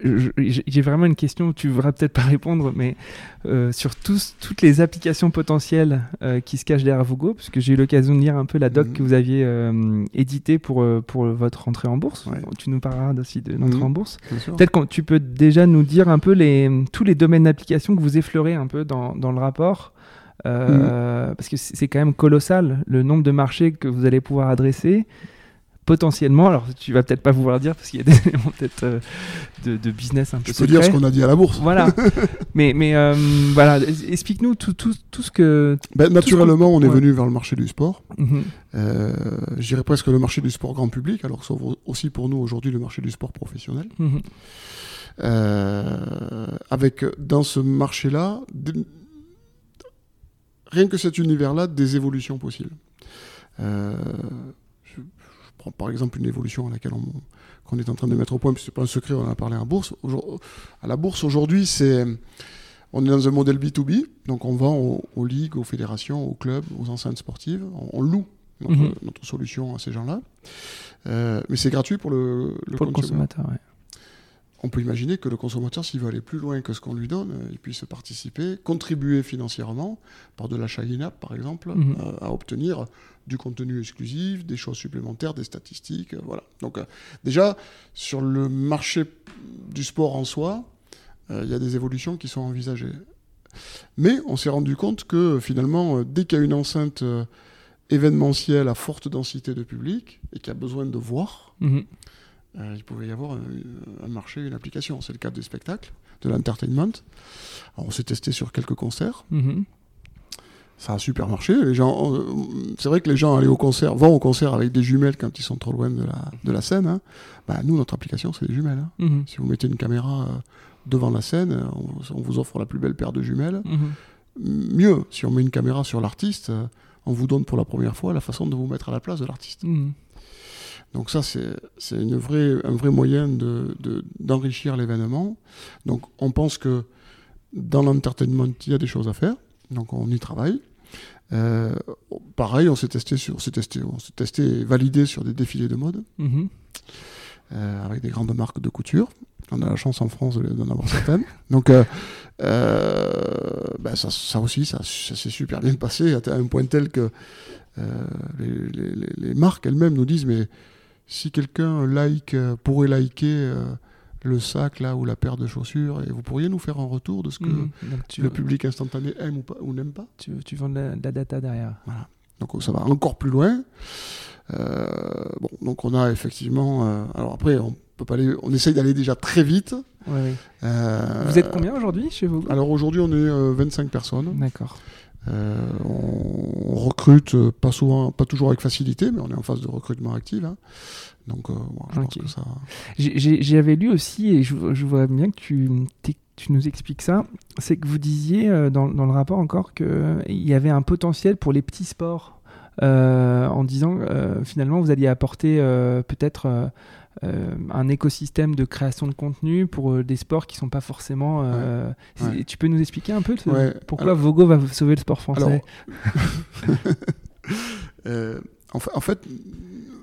je, j'ai vraiment une question, tu ne voudras peut-être pas répondre, mais euh, sur tous, toutes les applications potentielles euh, qui se cachent derrière Vogo, parce que j'ai eu l'occasion de lire un peu la doc mmh. que vous aviez euh, éditée pour, pour votre entrée en bourse. Ouais. Tu nous parleras aussi de l'entrée mmh. en bourse. Peut-être que tu peux déjà nous dire un peu les, tous les domaines d'application que vous effleurez un peu dans, dans le rapport, euh, mmh. parce que c'est quand même colossal le nombre de marchés que vous allez pouvoir adresser potentiellement. Alors tu vas peut-être pas vouloir dire parce qu'il y a des éléments peut-être euh, de, de business un peu secret. Je peux dire ce qu'on a dit à la bourse. Voilà. mais mais euh, voilà, explique-nous tout, tout, tout ce que... Ben, naturellement, ce qu'on... on est ouais. venu vers le marché du sport. Mmh. Euh, je dirais presque le marché du sport grand public, alors que c'est aussi pour nous aujourd'hui le marché du sport professionnel. Mmh. Euh, avec dans ce marché-là, d- rien que cet univers-là, des évolutions possibles. Euh, je, je prends par exemple une évolution à laquelle on, qu'on est en train de mettre au point, puis c'est pas un secret, on en a parlé à la bourse. Aujourd'hui, à la bourse aujourd'hui, c'est on est dans un modèle B deux B, donc on vend aux, aux ligues, aux fédérations, aux clubs, aux enceintes sportives, on, on loue notre, mmh. notre solution à ces gens-là, euh, mais c'est gratuit pour le, le pour consommateur. Le consommateur ouais. On peut imaginer que le consommateur, s'il veut aller plus loin que ce qu'on lui donne, il puisse participer, contribuer financièrement, par de l'achat in-app par exemple, mmh. euh, à obtenir du contenu exclusif, des choses supplémentaires, des statistiques. Euh, voilà. Donc euh, déjà, sur le marché du sport en soi, il euh, y a des évolutions qui sont envisagées. Mais on s'est rendu compte que finalement, euh, dès qu'il y a une enceinte euh, événementielle à forte densité de public et qui a besoin de voir, mmh. Euh, il pouvait y avoir un, un marché, une application. C'est le cas des spectacles. de l'entertainment. Alors, on s'est testé sur quelques concerts. Mmh. Ça a super marché. Les gens, c'est vrai que les gens allaient au concert, vont au concert avec des jumelles quand ils sont trop loin de la, de la scène. Hein. Bah, nous, notre application, c'est des jumelles. Hein. Mmh. Si vous mettez une caméra devant la scène, on, on vous offre la plus belle paire de jumelles. Mmh. Mieux, si on met une caméra sur l'artiste, on vous donne pour la première fois la façon de vous mettre à la place de l'artiste. Mmh. Donc ça, c'est, c'est une vraie, un vrai moyen de, de, d'enrichir l'événement. Donc on pense que dans l'entertainment, il y a des choses à faire. Donc on y travaille. Euh, pareil, on s'est testé sur, on s'est testé, on s'est testé et validé sur des défilés de mode, mmh. euh, avec des grandes marques de couture. On a la chance en France d'en avoir certaines. Donc euh, euh, bah ça, ça aussi, ça, ça s'est super bien passé à un point tel que euh, les, les, les marques elles-mêmes nous disent mais si quelqu'un like pourrait liker. Euh, le sac là ou la paire de chaussures et vous pourriez nous faire un retour de ce que mmh. tu, le public instantané aime ou, pas, ou n'aime pas. Tu, tu vends de la, de la data derrière. Voilà. Donc ça va encore plus loin. Euh, bon, donc on a effectivement. Euh, alors après, on peut pas aller. On essaye d'aller déjà très vite. Ouais, ouais. Euh, vous êtes combien aujourd'hui chez vous ? Alors aujourd'hui, on est euh, vingt-cinq personnes. D'accord. Euh, on, on recrute pas souvent, pas toujours avec facilité, mais on est en phase de recrutement actif. Hein. Donc, euh, moi, je okay. pense que ça. J'ai, j'avais lu aussi, et je, je vois bien que tu, tu nous expliques ça, c'est que vous disiez euh, dans, dans le rapport encore qu'il euh, y avait un potentiel pour les petits sports, euh, en disant euh, finalement vous alliez apporter euh, peut-être. Euh, Euh, un écosystème de création de contenu pour euh, des sports qui ne sont pas forcément... Euh, ouais, ouais. Tu peux nous expliquer un peu ouais, pourquoi alors, Vogo va sauver le sport français alors... euh, en, fa- en fait,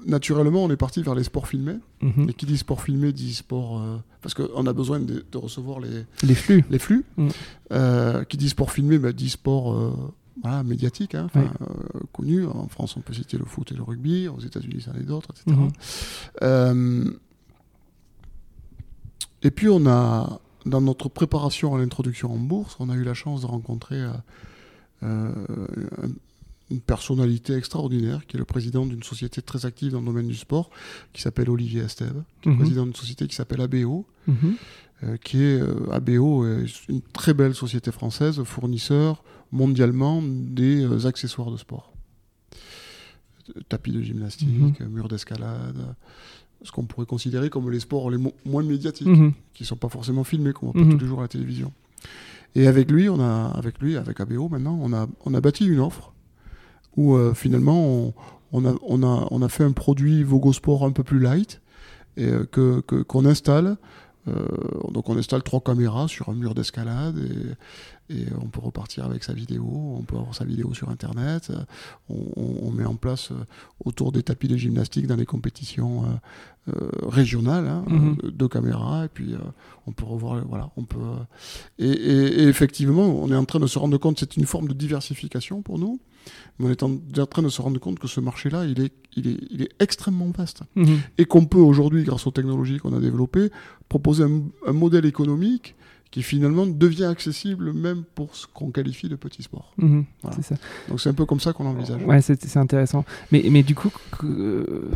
naturellement, on est parti vers les sports filmés. Mm-hmm. Et qui dit sport filmé, dit sport... Euh, parce qu'on a besoin de, de recevoir les, les flux. Les flux. Mm. Euh, qui dit sport filmé, bah, dit sport... Euh, Voilà, médiatique, hein, oui. euh, connu. En France, on peut citer le foot et le rugby. Aux États-Unis, ça en est d'autres, et cetera. Mmh. Euh, et puis, on a, dans notre préparation à l'introduction en bourse, on a eu la chance de rencontrer euh, euh, une personnalité extraordinaire, qui est le président d'une société très active dans le domaine du sport, qui s'appelle Olivier Esteve, qui mmh. est président d'une société qui s'appelle A B E O, mmh. euh, qui est euh, A B E O, est une très belle société française, fournisseur mondialement des euh, accessoires de sport. Tapis de gymnastique, mmh. mur d'escalade, ce qu'on pourrait considérer comme les sports les mo- moins médiatiques, mmh. qui ne sont pas forcément filmés, qu'on voit mmh. pas tous les jours à la télévision. Et avec lui, on a, avec, lui avec A B E O maintenant, on a, on a bâti une offre où euh, finalement on, on, a, on, a, on a fait un produit Vogo Sport un peu plus light et, euh, que, que, qu'on installe. Euh, donc on installe trois caméras sur un mur d'escalade et, et on peut repartir avec sa vidéo, on peut avoir sa vidéo sur internet, on, on, on met en place euh, autour des tapis de gymnastique dans les compétitions euh, euh, régionales hein, mm-hmm. euh, deux caméras et puis euh, on peut revoir voilà, on peut, euh, et, et, et effectivement on est en train de se rendre compte, c'est une forme de diversification pour nous, mais on est en, en train de se rendre compte que ce marché là il est, il est, il est extrêmement vaste mmh. et qu'on peut aujourd'hui grâce aux technologies qu'on a développées proposer un, un modèle économique qui finalement devient accessible même pour ce qu'on qualifie de petit sport. Mmh, voilà. C'est ça. Donc c'est un peu comme ça qu'on l'envisage. Ouais, c'est, c'est intéressant. Mais, mais du coup, que,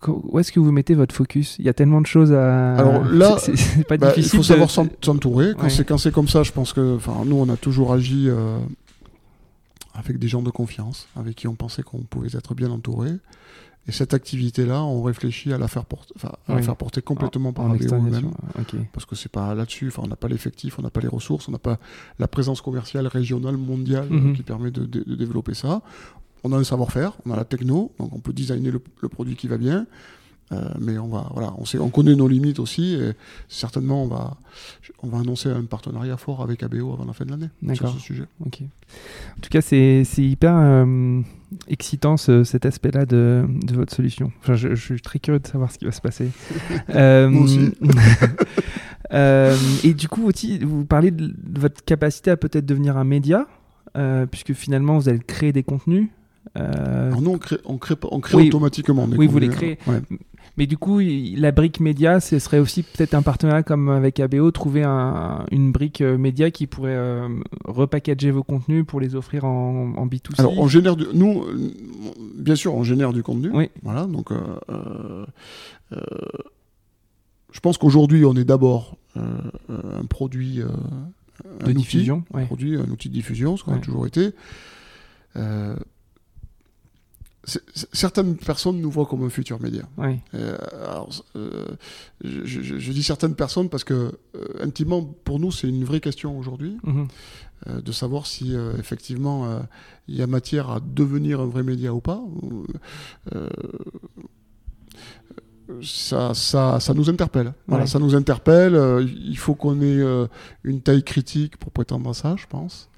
que, où est-ce que vous mettez votre focus ? Il y a tellement de choses à... Alors là, c'est, c'est, c'est pas bah, difficile. Il faut savoir de... s'entourer. Quand, ouais. c'est, quand c'est comme ça, je pense que nous, on a toujours agi euh, avec des gens de confiance, avec qui on pensait qu'on pouvait être bien entouré. Et cette activité-là, on réfléchit à la faire porter, enfin, à oui. la faire porter complètement ah, par A B E O même, okay. parce que c'est pas là-dessus. Enfin, on n'a pas l'effectif, on n'a pas les ressources, on n'a pas la présence commerciale régionale, mondiale mm-hmm. euh, qui permet de, de, de développer ça. On a un savoir-faire, on a la techno, donc on peut designer le, le produit qui va bien. Euh, mais on va, voilà, on sait, on connaît nos limites aussi. Et certainement, on va, on va annoncer un partenariat fort avec A B E O avant la fin de l'année. D'accord. Sur ce sujet. Ok. En tout cas, c'est, c'est hyper euh, excitant ce, cet aspect-là de, de votre solution. Enfin, je, je suis très curieux de savoir ce qui va se passer. euh, Moi aussi. euh, et du coup, aussi, vous parlez de votre capacité à peut-être devenir un média, euh, puisque finalement, vous allez créer des contenus. Euh... Alors nous, on crée, on crée, on crée oui, automatiquement. Oui, vous les créez. Ouais. Mais du coup, la brique média, ce serait aussi peut-être un partenariat comme avec A B E O, trouver un, une brique média qui pourrait euh, repackager vos contenus pour les offrir en, en B deux C. Alors, on génère du, nous, bien sûr, on génère du contenu. Oui. Voilà, donc, euh, euh, je pense qu'aujourd'hui, on est d'abord euh, un produit, euh, un de outil, diffusion, ouais. un produit, un outil de diffusion, ce qu'on ouais. a toujours été. Euh, c'est, c'est, certaines personnes nous voient comme un futur média. Ouais. Euh, alors, euh, je, je, je dis certaines personnes parce que euh, intimement, pour nous, c'est une vraie question aujourd'hui, mmh. euh, de savoir si euh, effectivement il euh, y a matière à devenir un vrai média ou pas. Euh, Ça, ça, ça nous interpelle. Voilà, ouais. Ça nous interpelle. Euh, il faut qu'on ait euh, une taille critique pour prétendre à ça, je pense.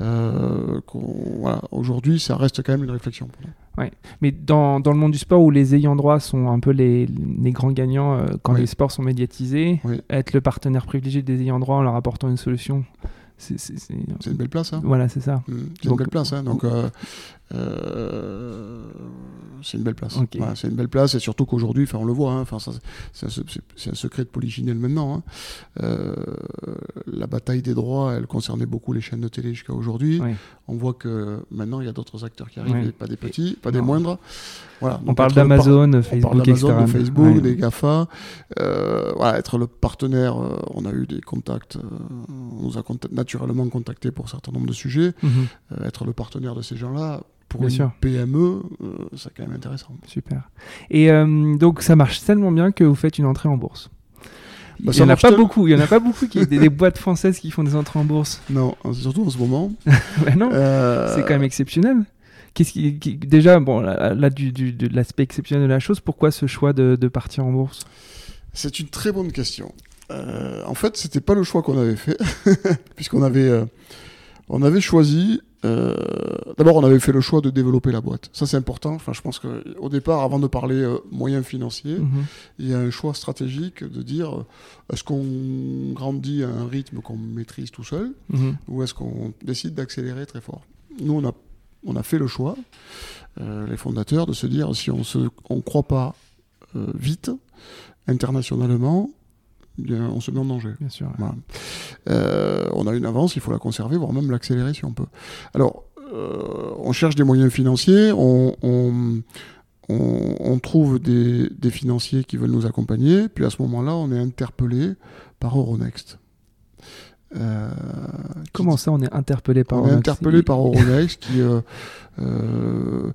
Euh, voilà, aujourd'hui, ça reste quand même une réflexion. Ouais. Mais dans, dans le monde du sport, où les ayants droit sont un peu les, les grands gagnants euh, quand oui. les sports sont médiatisés, oui. être le partenaire privilégié des ayants droit en leur apportant une solution, c'est, c'est, c'est... c'est une belle place. Hein. Voilà, c'est ça. Mmh, c'est donc... une belle place. Hein. Donc... Euh... Euh... c'est une belle place. Okay. Voilà, c'est une belle place, et surtout qu'aujourd'hui, enfin, on le voit, hein, enfin, ça, c'est, un, c'est, c'est un secret de polichinelle maintenant. Hein. Euh, la bataille des droits, elle concernait beaucoup les chaînes de télé jusqu'à aujourd'hui. Oui. On voit que maintenant, il y a d'autres acteurs qui arrivent, oui. pas des petits, pas des non. moindres. Voilà. On, parle d'Amazon, par... Facebook, on parle d'Amazon, de Facebook, ouais. des GAFA. Euh, voilà, être le partenaire, euh, on a eu des contacts, euh, on nous a cont- naturellement contactés pour un certain nombre de sujets. Mm-hmm. Euh, être le partenaire de ces gens-là, pour bien une sûr. P M E, euh, c'est quand même intéressant. Super. Et euh, donc, ça marche tellement bien que vous faites une entrée en bourse. Bah, il n'y en a pas tellement... beaucoup. Il n'y en a pas beaucoup qui des, des boîtes françaises qui font des entrées en bourse. Non, surtout en ce moment. bah non, euh... c'est quand même exceptionnel. Qu'est-ce qui, qui, déjà, bon, là, là du, du, de l'aspect exceptionnel de la chose, pourquoi ce choix de, de partir en bourse ? C'est une très bonne question. Euh, en fait, c'était pas le choix qu'on avait fait, puisqu'on avait, euh, on avait choisi. Euh, d'abord, on avait fait le choix de développer la boîte. Ça, c'est important. Enfin, je pense qu'au départ, avant de parler euh, moyens financiers, mmh. il y a un choix stratégique de dire euh, est-ce qu'on grandit à un rythme qu'on maîtrise tout seul mmh. ou est-ce qu'on décide d'accélérer très fort ? Nous, on a, on a fait le choix, euh, les fondateurs, de se dire si on se, on croit pas euh, vite, internationalement, bien, on se met en danger. Bien sûr, ouais. voilà. euh, on a une avance, il faut la conserver, voire même l'accélérer si on peut. Alors, euh, on cherche des moyens financiers, on, on, on, on trouve des, des financiers qui veulent nous accompagner, puis à ce moment-là, on est interpellé par Euronext. Euh, Comment qui... ça, on est interpellé par on Euronext On est interpellé par Euronext qui... Euh, euh,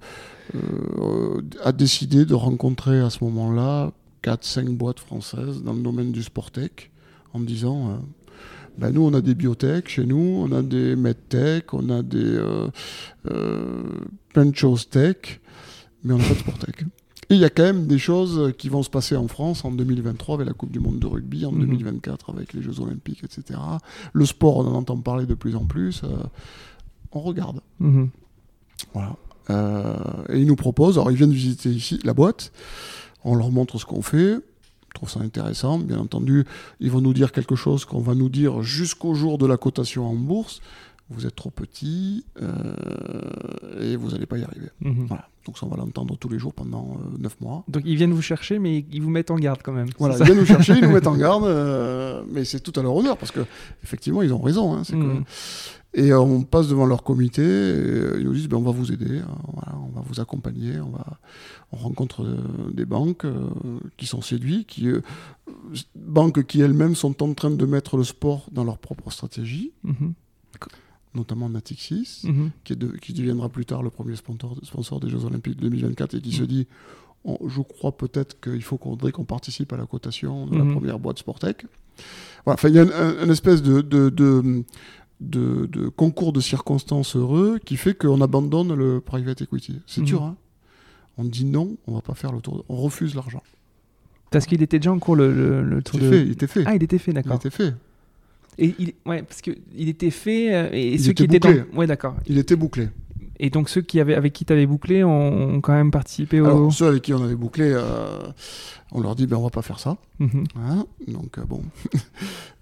euh, a décidé de rencontrer à ce moment-là quatre cinq boîtes françaises dans le domaine du sport-tech, en me disant euh, ben nous on a des biotech chez nous, on a des medtech, on a des euh, euh, plein de choses tech, mais on n'a pas de sport-tech. Et il y a quand même des choses qui vont se passer en France en deux mille vingt-trois avec la Coupe du Monde de rugby, en mmh. deux mille vingt-quatre avec les Jeux Olympiques, et cetera. Le sport, on en entend parler de plus en plus. Euh, on regarde. Mmh. Voilà. Euh, et ils nous proposent, alors ils viennent visiter ici la boîte. On leur montre ce qu'on fait, ils trouvent ça intéressant. Bien entendu, ils vont nous dire quelque chose qu'on va nous dire jusqu'au jour de la cotation en bourse. Vous êtes trop petit euh, et vous n'allez pas y arriver. Mmh. Voilà. Donc ça, on va l'entendre tous les jours pendant euh, neuf mois. Donc ils viennent vous chercher, mais ils vous mettent en garde quand même. Voilà, ils viennent nous chercher, ils nous mettent en garde, euh, mais c'est tout à leur honneur parce qu'effectivement, ils ont raison. Hein, c'est mmh. que... Et euh, on passe devant leur comité, et, euh, ils nous disent ben, on va vous aider, euh, voilà, on va vous accompagner, on, va... on rencontre euh, des banques euh, qui sont séduites, qui, euh, banques qui elles-mêmes sont en train de mettre le sport dans leur propre stratégie. Mmh. Notamment Natixis, mm-hmm. qui, est de, qui deviendra plus tard le premier sponsor, sponsor des Jeux Olympiques de deux mille vingt-quatre et qui mm-hmm. se dit on, je crois peut-être qu'il faut qu'on, qu'on participe à la cotation de mm-hmm. la première boîte Sportec. Voilà, il y a une un, un espèce de, de, de, de, de concours de circonstances heureux qui fait qu'on abandonne le private equity. C'est mm-hmm. dur, hein. On dit non, on va pas faire le tour, de, on refuse l'argent. Parce qu'il était déjà en cours le, le, le tour il de. Fait, il était fait. Ah, il était fait, d'accord. Il était fait. Et il, ouais, parce que il était fait et il ceux était qui bouclé. étaient dans... ouais d'accord. Il était bouclé. Et donc ceux qui avaient avec qui tu avais bouclé ont, ont quand même participé au. Alors ceux avec qui on avait bouclé, euh, on leur dit ben on va pas faire ça. Mm-hmm. Hein donc euh, bon,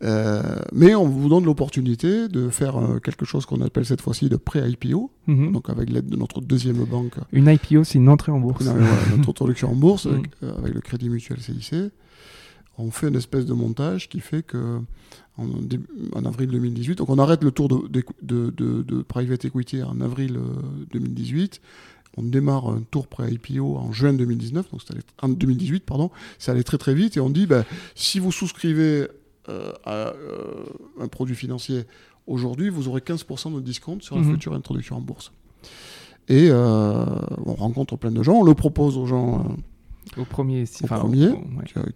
euh, mais on vous donne l'opportunité de faire euh, quelque chose qu'on appelle cette fois-ci de pré-I P O. Mm-hmm. Donc avec l'aide de notre deuxième banque. Une I P O, c'est une entrée en bourse. Non, mais voilà, notre introduction en bourse mm-hmm. avec, euh, avec le Crédit Mutuel C I C. On fait une espèce de montage qui fait que en, en avril deux mille dix-huit, donc on arrête le tour de, de, de, de private equity en avril deux mille dix-huit, on démarre un tour pré-I P O en juin deux mille dix-neuf, donc c'est allé, en deux mille dix-huit pardon, ça allait très très vite et on dit bah, si vous souscrivez euh, à euh, un produit financier aujourd'hui, vous aurez quinze pour cent de discount sur la mmh. future introduction en bourse. Et euh, on rencontre plein de gens, on le propose aux gens... Euh, Au premier, si, au premier au, ouais.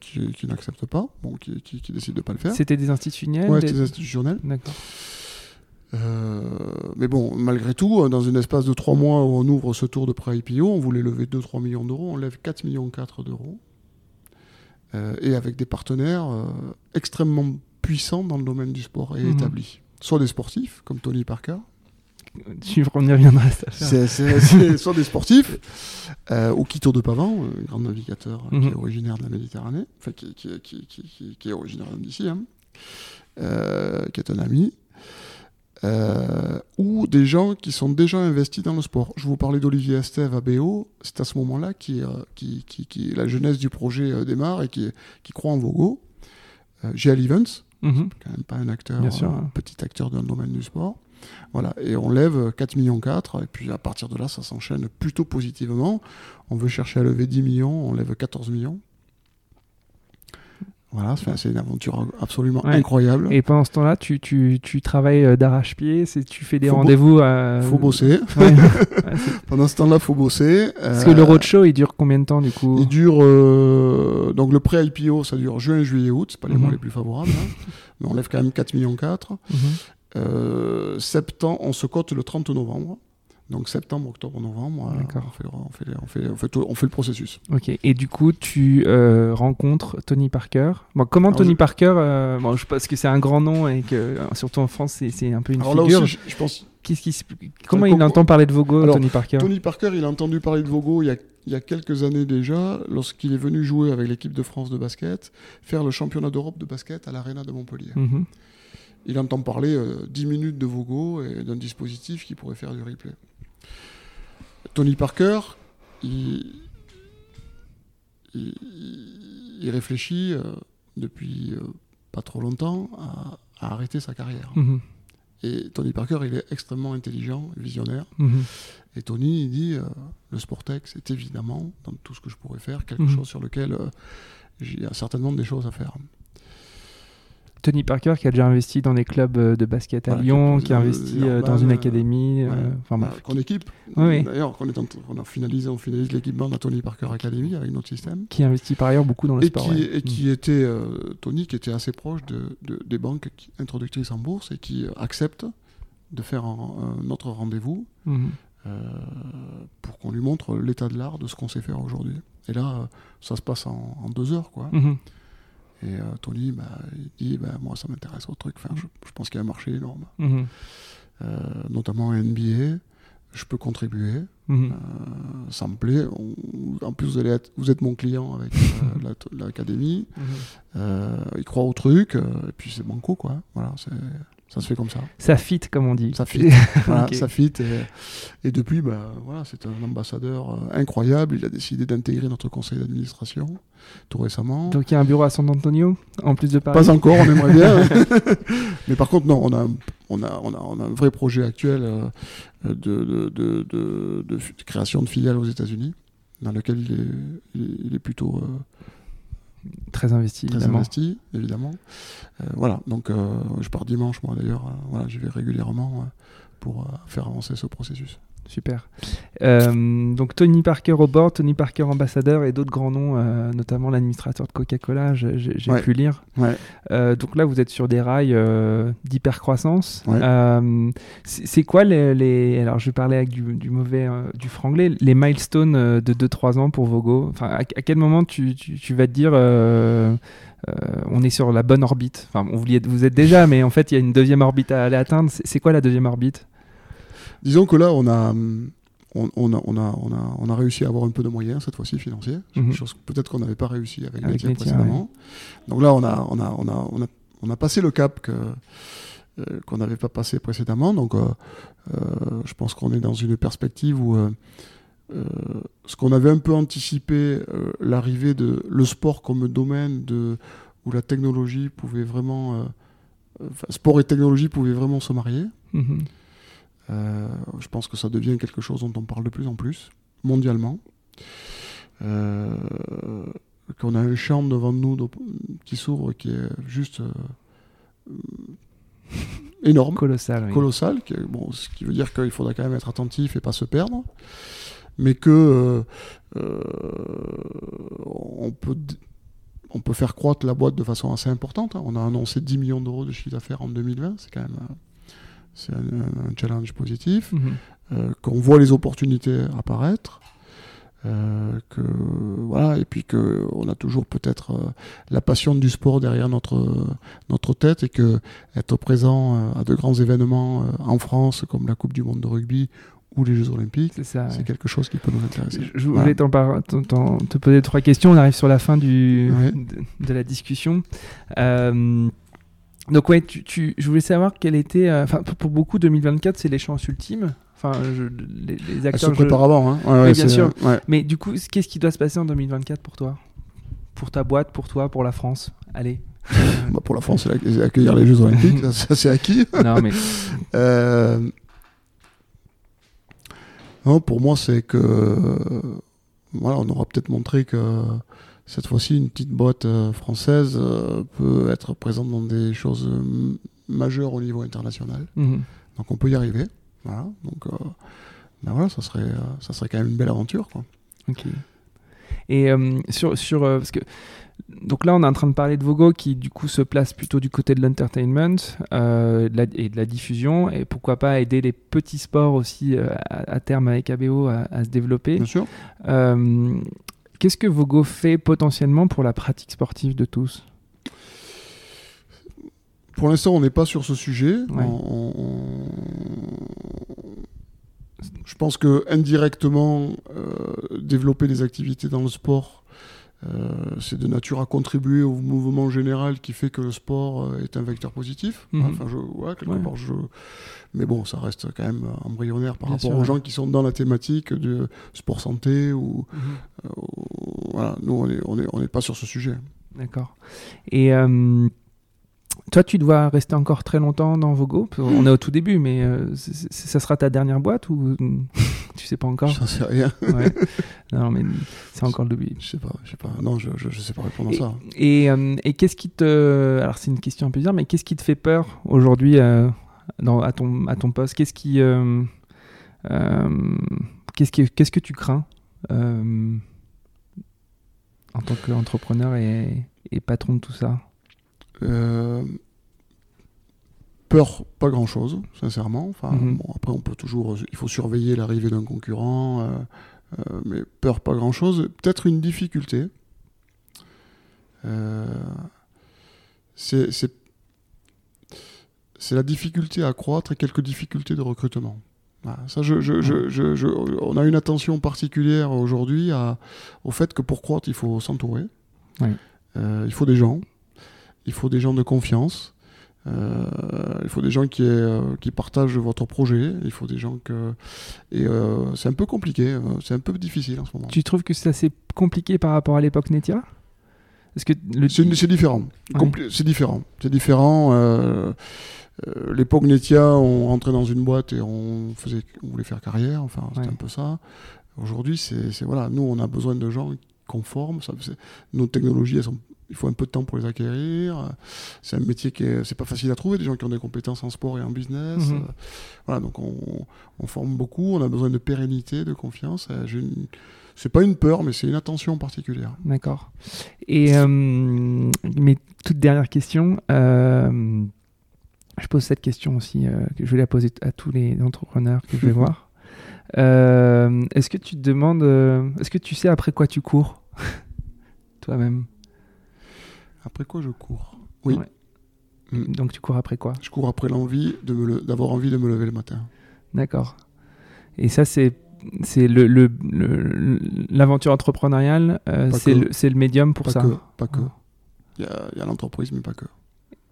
qui, qui, qui n'accepte pas, bon, qui, qui, qui décide de ne pas le faire. C'était des institutionnels. Oui, des... c'était des institutionnels. D'accord. Euh, mais bon, malgré tout, dans un espace de trois mois où on ouvre ce tour de pré-I P O, on voulait lever deux à trois millions d'euros, on lève quatre virgule quatre millions d'euros. Euh, et avec des partenaires euh, extrêmement puissants dans le domaine du sport et mmh. établis. Soit des sportifs, comme Tony Parker. Tu reviendras à cette affaire. C'est, c'est, c'est soit des sportifs, euh, ou Kito de Pavant, un grand navigateur mm-hmm. qui est originaire de la Méditerranée, enfin qui, qui, qui, qui, qui est originaire d'ici, hein, euh, qui est un ami, euh, ou des gens qui sont déjà investis dans le sport. Je vous parlais d'Olivier Esteve à A B E O, c'est à ce moment-là que qui, qui, qui, la jeunesse du projet euh, démarre et qui, qui croit en Vogo. Euh, G L Events, mm-hmm. quand même pas un acteur, Bien sûr, hein. un petit acteur dans le domaine du sport. Voilà, et on lève quatre virgule quatre millions, et puis à partir de là, ça s'enchaîne plutôt positivement. On veut chercher à lever dix millions, on lève quatorze millions. Voilà, c'est, c'est une aventure absolument ouais. incroyable. Et pendant ce temps-là, tu, tu, tu travailles d'arrache-pied, c'est, tu fais des faut rendez-vous bo- à... Faut bosser. Ouais. Ouais, pendant ce temps-là, faut bosser. Parce euh... que le roadshow, il dure combien de temps, du coup ? Il dure... Euh... Donc le pré-I P O, ça dure juin, juillet, août, c'est pas les mm-hmm. mois les plus favorables, hein. mais on lève quand même quatre virgule quatre millions. Mm-hmm. Euh, septembre, on se cote le trente novembre. Donc septembre, octobre, novembre, euh, on, fait, on, fait, on, fait, on, fait tout, on fait le processus. Ok. Et du coup, tu euh, rencontres Tony Parker. Bon, comment alors Tony je... Parker euh, bon, je pense que c'est un grand nom et que surtout en France, c'est, c'est un peu une alors figure. Là aussi, je, je pense... Qu'est-ce qui se... Comment il entend parler de Vogo, alors, Tony Parker ? Tony Parker, il a entendu parler de Vogo il y a, il y a quelques années déjà, lorsqu'il est venu jouer avec l'équipe de France de basket, faire le championnat d'Europe de basket à l'Arena de Montpellier. Mm-hmm. Il entend parler euh, dix minutes de Vogo et d'un dispositif qui pourrait faire du replay. Tony Parker, il, il, il réfléchit euh, depuis euh, pas trop longtemps à, à arrêter sa carrière. Mm-hmm. Et Tony Parker, il est extrêmement intelligent, visionnaire. Mm-hmm. Et Tony, il dit, euh, le Sportex est évidemment, dans tout ce que je pourrais faire, quelque mm-hmm. chose sur lequel euh, j'ai certainement des choses à faire. Tony Parker qui a déjà investi dans des clubs de basket à voilà, Lyon, qui a investi euh, dans une euh, académie, ouais, euh, enfin, bah, qu'on équipe. Oui. D'ailleurs, qu'on est en, on a finalisé, on finalise l'équipement de la Tony Parker Academy avec notre système. Qui investit par ailleurs beaucoup dans le et sport. Qui, ouais. Et mmh. qui était euh, Tony, qui était assez proche de, de, des banques introductrices en bourse et qui accepte de faire un, un autre rendez-vous mmh. euh, pour qu'on lui montre l'état de l'art de ce qu'on sait faire aujourd'hui. Et là, ça se passe en, en deux heures, quoi. Mmh. Et euh, Tony, bah, il dit, bah, moi, ça m'intéresse au truc. Enfin, je, je pense qu'il y a un marché énorme, mm-hmm. euh, notamment à N B A. Je peux contribuer, mm-hmm. euh, ça me plaît. On, en plus, vous, allez être, vous êtes mon client avec euh, la, l'académie. Mm-hmm. Euh, il croit au truc, euh, et puis c'est banco, quoi. Voilà, c'est, ça se fait comme ça. Ça fit, comme on dit. Ça fit. Voilà, okay. Ça fit. Et, et depuis, bah, voilà, c'est un ambassadeur euh, incroyable. Il a décidé d'intégrer notre conseil d'administration tout récemment. Donc il y a un bureau à San Antonio, en plus de Paris. Pas encore, on aimerait bien. Mais par contre, non, on a, on a, on a, on a un vrai projet actuel euh, de, de, de, de, de création de filiales aux États-Unis, dans lequel il est, il est, il est plutôt euh, très investi. Très évidemment. investi, évidemment. Euh, voilà, donc euh, je pars dimanche, moi d'ailleurs, euh, voilà, j'y vais régulièrement euh, pour euh, faire avancer ce processus. Super. Euh, donc Tony Parker au bord, Tony Parker ambassadeur et d'autres grands noms, euh, notamment l'administrateur de Coca-Cola, j'ai, j'ai ouais. pu lire. Ouais. Euh, donc là, vous êtes sur des rails euh, d'hypercroissance. Ouais. Euh, c'est, c'est quoi les, les... Alors, je parlais avec du, du mauvais, euh, du franglais, les milestones euh, de deux à trois ans pour Vogo. Enfin, à, à quel moment tu, tu, tu vas te dire... Euh, Euh, on est sur la bonne orbite. Enfin, on vous, y êtes, vous êtes déjà, mais en fait, il y a une deuxième orbite à aller atteindre. C'est, c'est quoi la deuxième orbite ? Disons que là, on a, on, on, a, on, a, on, a, on a réussi à avoir un peu de moyens, cette fois-ci financiers. Mm-hmm. Chose que peut-être qu'on n'avait pas réussi avec, avec Netia précédemment. Ouais. Donc là, on a, on, a, on, a, on, a, on a passé le cap que, euh, qu'on n'avait pas passé précédemment. Donc, euh, euh, je pense qu'on est dans une perspective où... Euh, Euh, ce qu'on avait un peu anticipé, euh, l'arrivée de le sport comme domaine de, où la technologie pouvait vraiment, euh, enfin, sport et technologie pouvaient vraiment se marier. Mmh. Euh, je pense que ça devient quelque chose dont on parle de plus en plus mondialement. Euh, qu'on a un champ devant nous de, qui s'ouvre, qui est juste euh, énorme, colossal, oui. colossal qui est, bon, ce qui veut dire qu'il faudra quand même être attentif et pas se perdre, mais que euh, euh, on peut on peut faire croître la boîte de façon assez importante. On a annoncé dix millions d'euros de chiffre d'affaires en deux mille vingt, c'est quand même un, c'est un, un challenge positif, mmh. euh, qu'on voit les opportunités apparaître. Euh, que, voilà, et puis qu'on a toujours peut-être euh, la passion du sport derrière notre, euh, notre tête, et qu'être présent euh, à de grands événements euh, en France comme la Coupe du Monde de rugby ou les Jeux Olympiques, c'est, ça, c'est ouais. quelque chose qui peut nous intéresser. Je, je voulais t'en par... t'en, t'en, te poser trois questions, on arrive sur la fin du, ouais. de, de la discussion. Euh... Donc ouais, tu, tu, je voulais savoir quel était, enfin euh, pour, pour beaucoup deux mille vingt-quatre c'est l'échéance ultime, enfin les, les acteurs. Elle se prépare avant, hein. Ouais, ouais, bien sûr. Ouais. Mais du coup, qu'est-ce qui doit se passer en deux mille vingt-quatre pour toi, pour ta boîte, pour toi, pour la France? Allez. Bah pour la France, c'est accueillir les Jeux Olympiques, ça, ça c'est acquis. Non mais. euh... Non, pour moi c'est que voilà, on aura peut-être montré que. Cette fois-ci, une petite boîte euh, française euh, peut être présente dans des choses euh, majeures au niveau international. Mmh. Donc on peut y arriver. Voilà. Donc euh, ben voilà, ça serait, euh, ça serait quand même une belle aventure, quoi. Ok. Et euh, sur, sur euh, parce que donc là, on est en train de parler de Vogo qui du coup se place plutôt du côté de l'entertainment euh, de la, et de la diffusion, et pourquoi pas aider les petits sports aussi euh, à, à terme avec A B E O à, à se développer. Bien sûr. Euh, Qu'est-ce que Vogo fait potentiellement pour la pratique sportive de tous ? Pour l'instant, on n'est pas sur ce sujet. Ouais. On, on... Je pense que indirectement, euh, développer des activités dans le sport, euh, c'est de nature à contribuer au mouvement général qui fait que le sport est un vecteur positif. Mmh. Enfin, je, ouais, quelque ouais. part, je... Mais bon, ça reste quand même embryonnaire par Bien rapport sûr, aux ouais. gens qui sont dans la thématique du sport santé ou mmh. euh, voilà. Nous, on est, on est, on est pas sur ce sujet. D'accord. Et euh, toi, tu dois rester encore très longtemps dans Vogo. On est au tout début, mais euh, c- c- ça sera ta dernière boîte ou tu sais pas encore? J'en sais rien. Ouais. Non, mais c'est encore le début. Je sais pas, je sais pas. Non, je, je, je sais pas répondre et, à ça. Et, euh, et qu'est-ce qui te, alors c'est une question un peu bizarre, mais qu'est-ce qui te fait peur aujourd'hui euh, dans, à ton à ton poste? Qu'est-ce qui, euh, euh, qu'est-ce qui, qu'est-ce que tu crains euh, en tant qu'entrepreneur et, et patron de tout ça? Euh, peur, pas grand-chose, sincèrement. Enfin, mm-hmm. bon, après, on peut toujours, il faut surveiller l'arrivée d'un concurrent, euh, euh, mais peur, pas grand-chose. Peut-être une difficulté. Euh, c'est, c'est, c'est la difficulté à croître et quelques difficultés de recrutement. Voilà, ça, je, je, je, je, je, on a une attention particulière aujourd'hui à, au fait que pour croître, il faut s'entourer. Oui. Euh, il faut des gens. Il faut des gens de confiance, euh, il faut des gens qui, euh, qui partagent votre projet, il faut des gens que... Et euh, c'est un peu compliqué, euh, c'est un peu difficile en ce moment. Tu trouves que c'est assez compliqué par rapport à l'époque Netia ? Est-ce que le... c'est, c'est différent, ouais. Compli- c'est différent, c'est différent. Euh, euh, l'époque Netia, on rentrait dans une boîte et on, faisait, on voulait faire carrière, enfin c'était ouais. un peu ça. Aujourd'hui, c'est, c'est, voilà, nous on a besoin de gens qu'on forme, ça, nos technologies elles sont... Il faut un peu de temps pour les acquérir. C'est un métier qui est, c'est pas facile à trouver, des gens qui ont des compétences en sport et en business. Mmh. Voilà, donc on, on forme beaucoup, on a besoin de pérennité, de confiance. J'ai une, c'est pas une peur, mais c'est une attention particulière. D'accord. Et euh, mes toutes dernières questions. Euh, je pose cette question aussi, euh, que je vais la poser à tous les entrepreneurs que je vais voir. Euh, est-ce que tu te demandes, euh, est-ce que tu sais après quoi tu cours, toi-même ? Après quoi je cours ? Oui. Ouais. Mmh. Donc tu cours après quoi ? Je cours après l'envie de me le... d'avoir envie de me lever le matin. D'accord. Et ça, c'est, c'est le, le, le... l'aventure entrepreneuriale, euh, c'est, le... c'est le médium pour pas ça. Que. Pas que. Il ah. y, y a l'entreprise, mais pas que.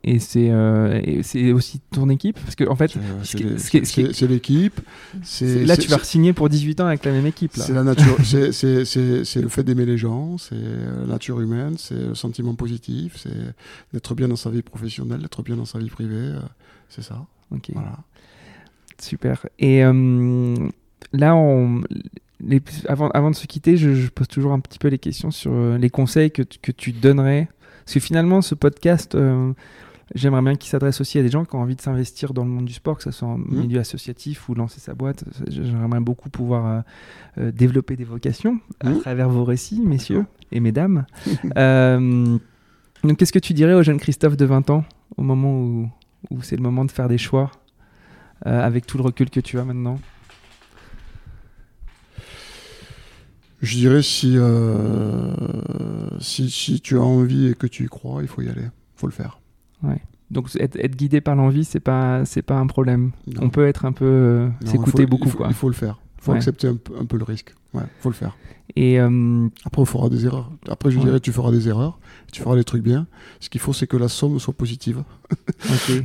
Et c'est, euh, et c'est aussi ton équipe, parce que en fait, c'est, c'est, ce qui, les, ce qui, c'est, c'est l'équipe. C'est, c'est, là, c'est, tu vas re-signer pour dix-huit ans avec la même équipe. Là. C'est la nature, c'est, c'est, c'est, c'est le fait d'aimer les gens, c'est la nature humaine, c'est le sentiment positif, c'est d'être bien dans sa vie professionnelle, d'être bien dans sa vie privée, euh, c'est ça. Ok. Voilà. Super. Et euh, là, on, les, avant, avant de se quitter, je, je pose toujours un petit peu les questions sur les conseils que, que tu donnerais. Parce que finalement, ce podcast, euh, j'aimerais bien qu'il s'adresse aussi à des gens qui ont envie de s'investir dans le monde du sport, que ce soit en mmh. milieu associatif ou lancer sa boîte. J'aimerais beaucoup pouvoir euh, développer des vocations mmh. à travers vos récits, messieurs et mesdames. euh, donc, qu'est-ce que tu dirais au jeune Christophe de vingt ans, au moment où, où c'est le moment de faire des choix, euh, avec tout le recul que tu as maintenant ? Je dirais, si, euh, si, si tu as envie et que tu y crois, il faut y aller, il faut le faire. Ouais. Donc être, être guidé par l'envie, c'est pas, c'est pas un problème. Non. On peut être un peu, euh, non, s'écouter faut, beaucoup. Il faut, quoi. Il faut le faire, il faut ouais. accepter un, un peu le risque, il ouais, faut le faire. Et euh... Après, on fera des erreurs. Après, je ouais. dirais, tu feras des erreurs, tu feras des trucs bien. Ce qu'il faut, c'est que la somme soit positive. Ok.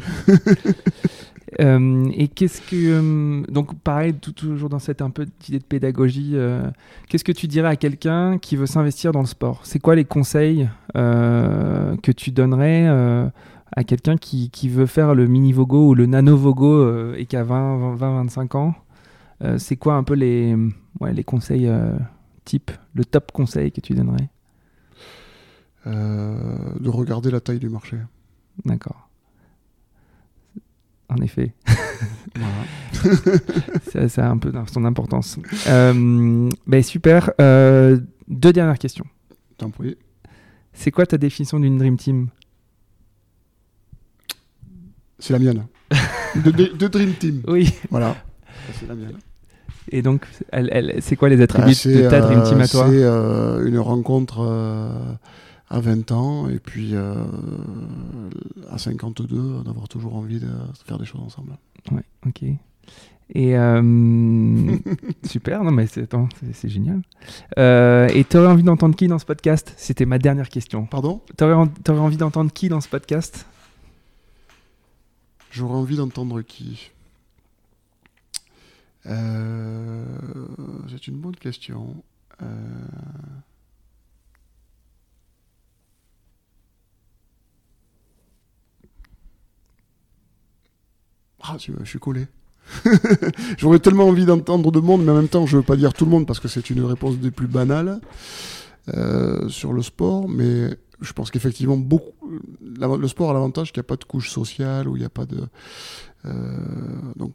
Euh, et qu'est-ce que euh, donc pareil, tout, toujours dans cette un peu idée de pédagogie, euh, qu'est-ce que tu dirais à quelqu'un qui veut s'investir dans le sport ? C'est quoi les conseils euh, que tu donnerais euh, à quelqu'un qui, qui veut faire le mini Vogo ou le nano Vogo euh, et qui a vingt, vingt, vingt-cinq ans ? euh, C'est quoi un peu les, ouais, les conseils euh, type, le top conseil que tu donnerais ? euh, De regarder la taille du marché. D'accord. En effet, voilà. ça, ça a un peu son importance. Euh, bah super. Euh, deux dernières questions. T'en prie. C'est quoi ta définition d'une Dream Team ? C'est la mienne. de, de, de Dream Team. Oui. Voilà. C'est la mienne. Et donc, elle, elle, c'est quoi les attributs ah, de ta Dream Team à toi ? C'est euh, une rencontre... Euh... à vingt ans, et puis euh, à cinquante-deux, d'avoir toujours envie de faire des choses ensemble. Ouais, ok. Et euh, super, non mais c'est, attends, c'est, c'est génial. Euh, et t'aurais envie d'entendre qui dans ce podcast ? C'était ma dernière question. Pardon ? T'aurais, en, t'aurais envie d'entendre qui dans ce podcast ? J'aurais envie d'entendre qui ? euh, C'est une bonne question. Euh... Ah, je suis collé. J'aurais tellement envie d'entendre de monde, mais en même temps, je ne veux pas dire tout le monde parce que c'est une réponse des plus banales euh, sur le sport. Mais je pense qu'effectivement, beaucoup, la, le sport a l'avantage qu'il n'y a pas de couche sociale, où il n'y a pas de. Euh, donc,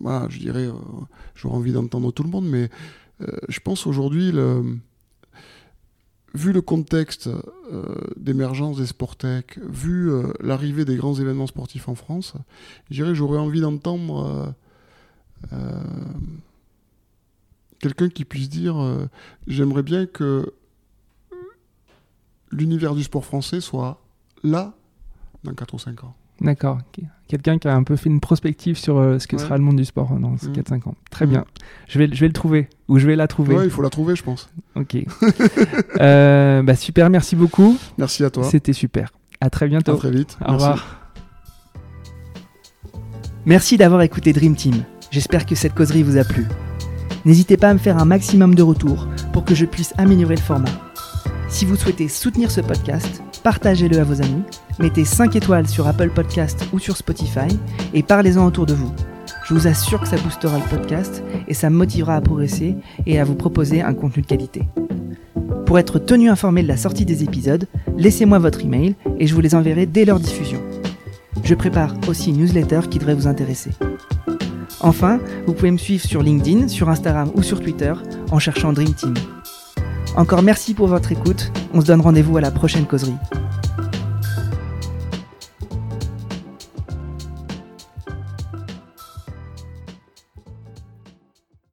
voilà, je dirais, euh, j'aurais envie d'entendre tout le monde, mais euh, je pense aujourd'hui, le, vu le contexte euh, d'émergence des sporttech, vu euh, l'arrivée des grands événements sportifs en France, je dirais que j'aurais envie d'entendre euh, euh, quelqu'un qui puisse dire euh, « J'aimerais bien que l'univers du sport français soit là dans quatre ou cinq ans. » D'accord. Okay. Quelqu'un qui a un peu fait une prospective sur euh, ce que ouais. sera le monde du sport dans ces mmh. quatre à cinq ans. Très mmh. bien. Je vais, je vais le trouver. Ou je vais la trouver. Ouais, il faut la trouver, je pense. Ok. euh, bah, super, merci beaucoup. Merci à toi. C'était super. À très bientôt. À très vite. Au merci. revoir. Merci d'avoir écouté Dream Team. J'espère que cette causerie vous a plu. N'hésitez pas à me faire un maximum de retours pour que je puisse améliorer le format. Si vous souhaitez soutenir ce podcast, partagez-le à vos amis, mettez cinq étoiles sur Apple Podcasts ou sur Spotify et parlez-en autour de vous. Je vous assure que ça boostera le podcast et ça me motivera à progresser et à vous proposer un contenu de qualité. Pour être tenu informé de la sortie des épisodes, laissez-moi votre email et je vous les enverrai dès leur diffusion. Je prépare aussi une newsletter qui devrait vous intéresser. Enfin, vous pouvez me suivre sur LinkedIn, sur Instagram ou sur Twitter en cherchant Dream Team. Encore merci pour votre écoute, on se donne rendez-vous à la prochaine causerie.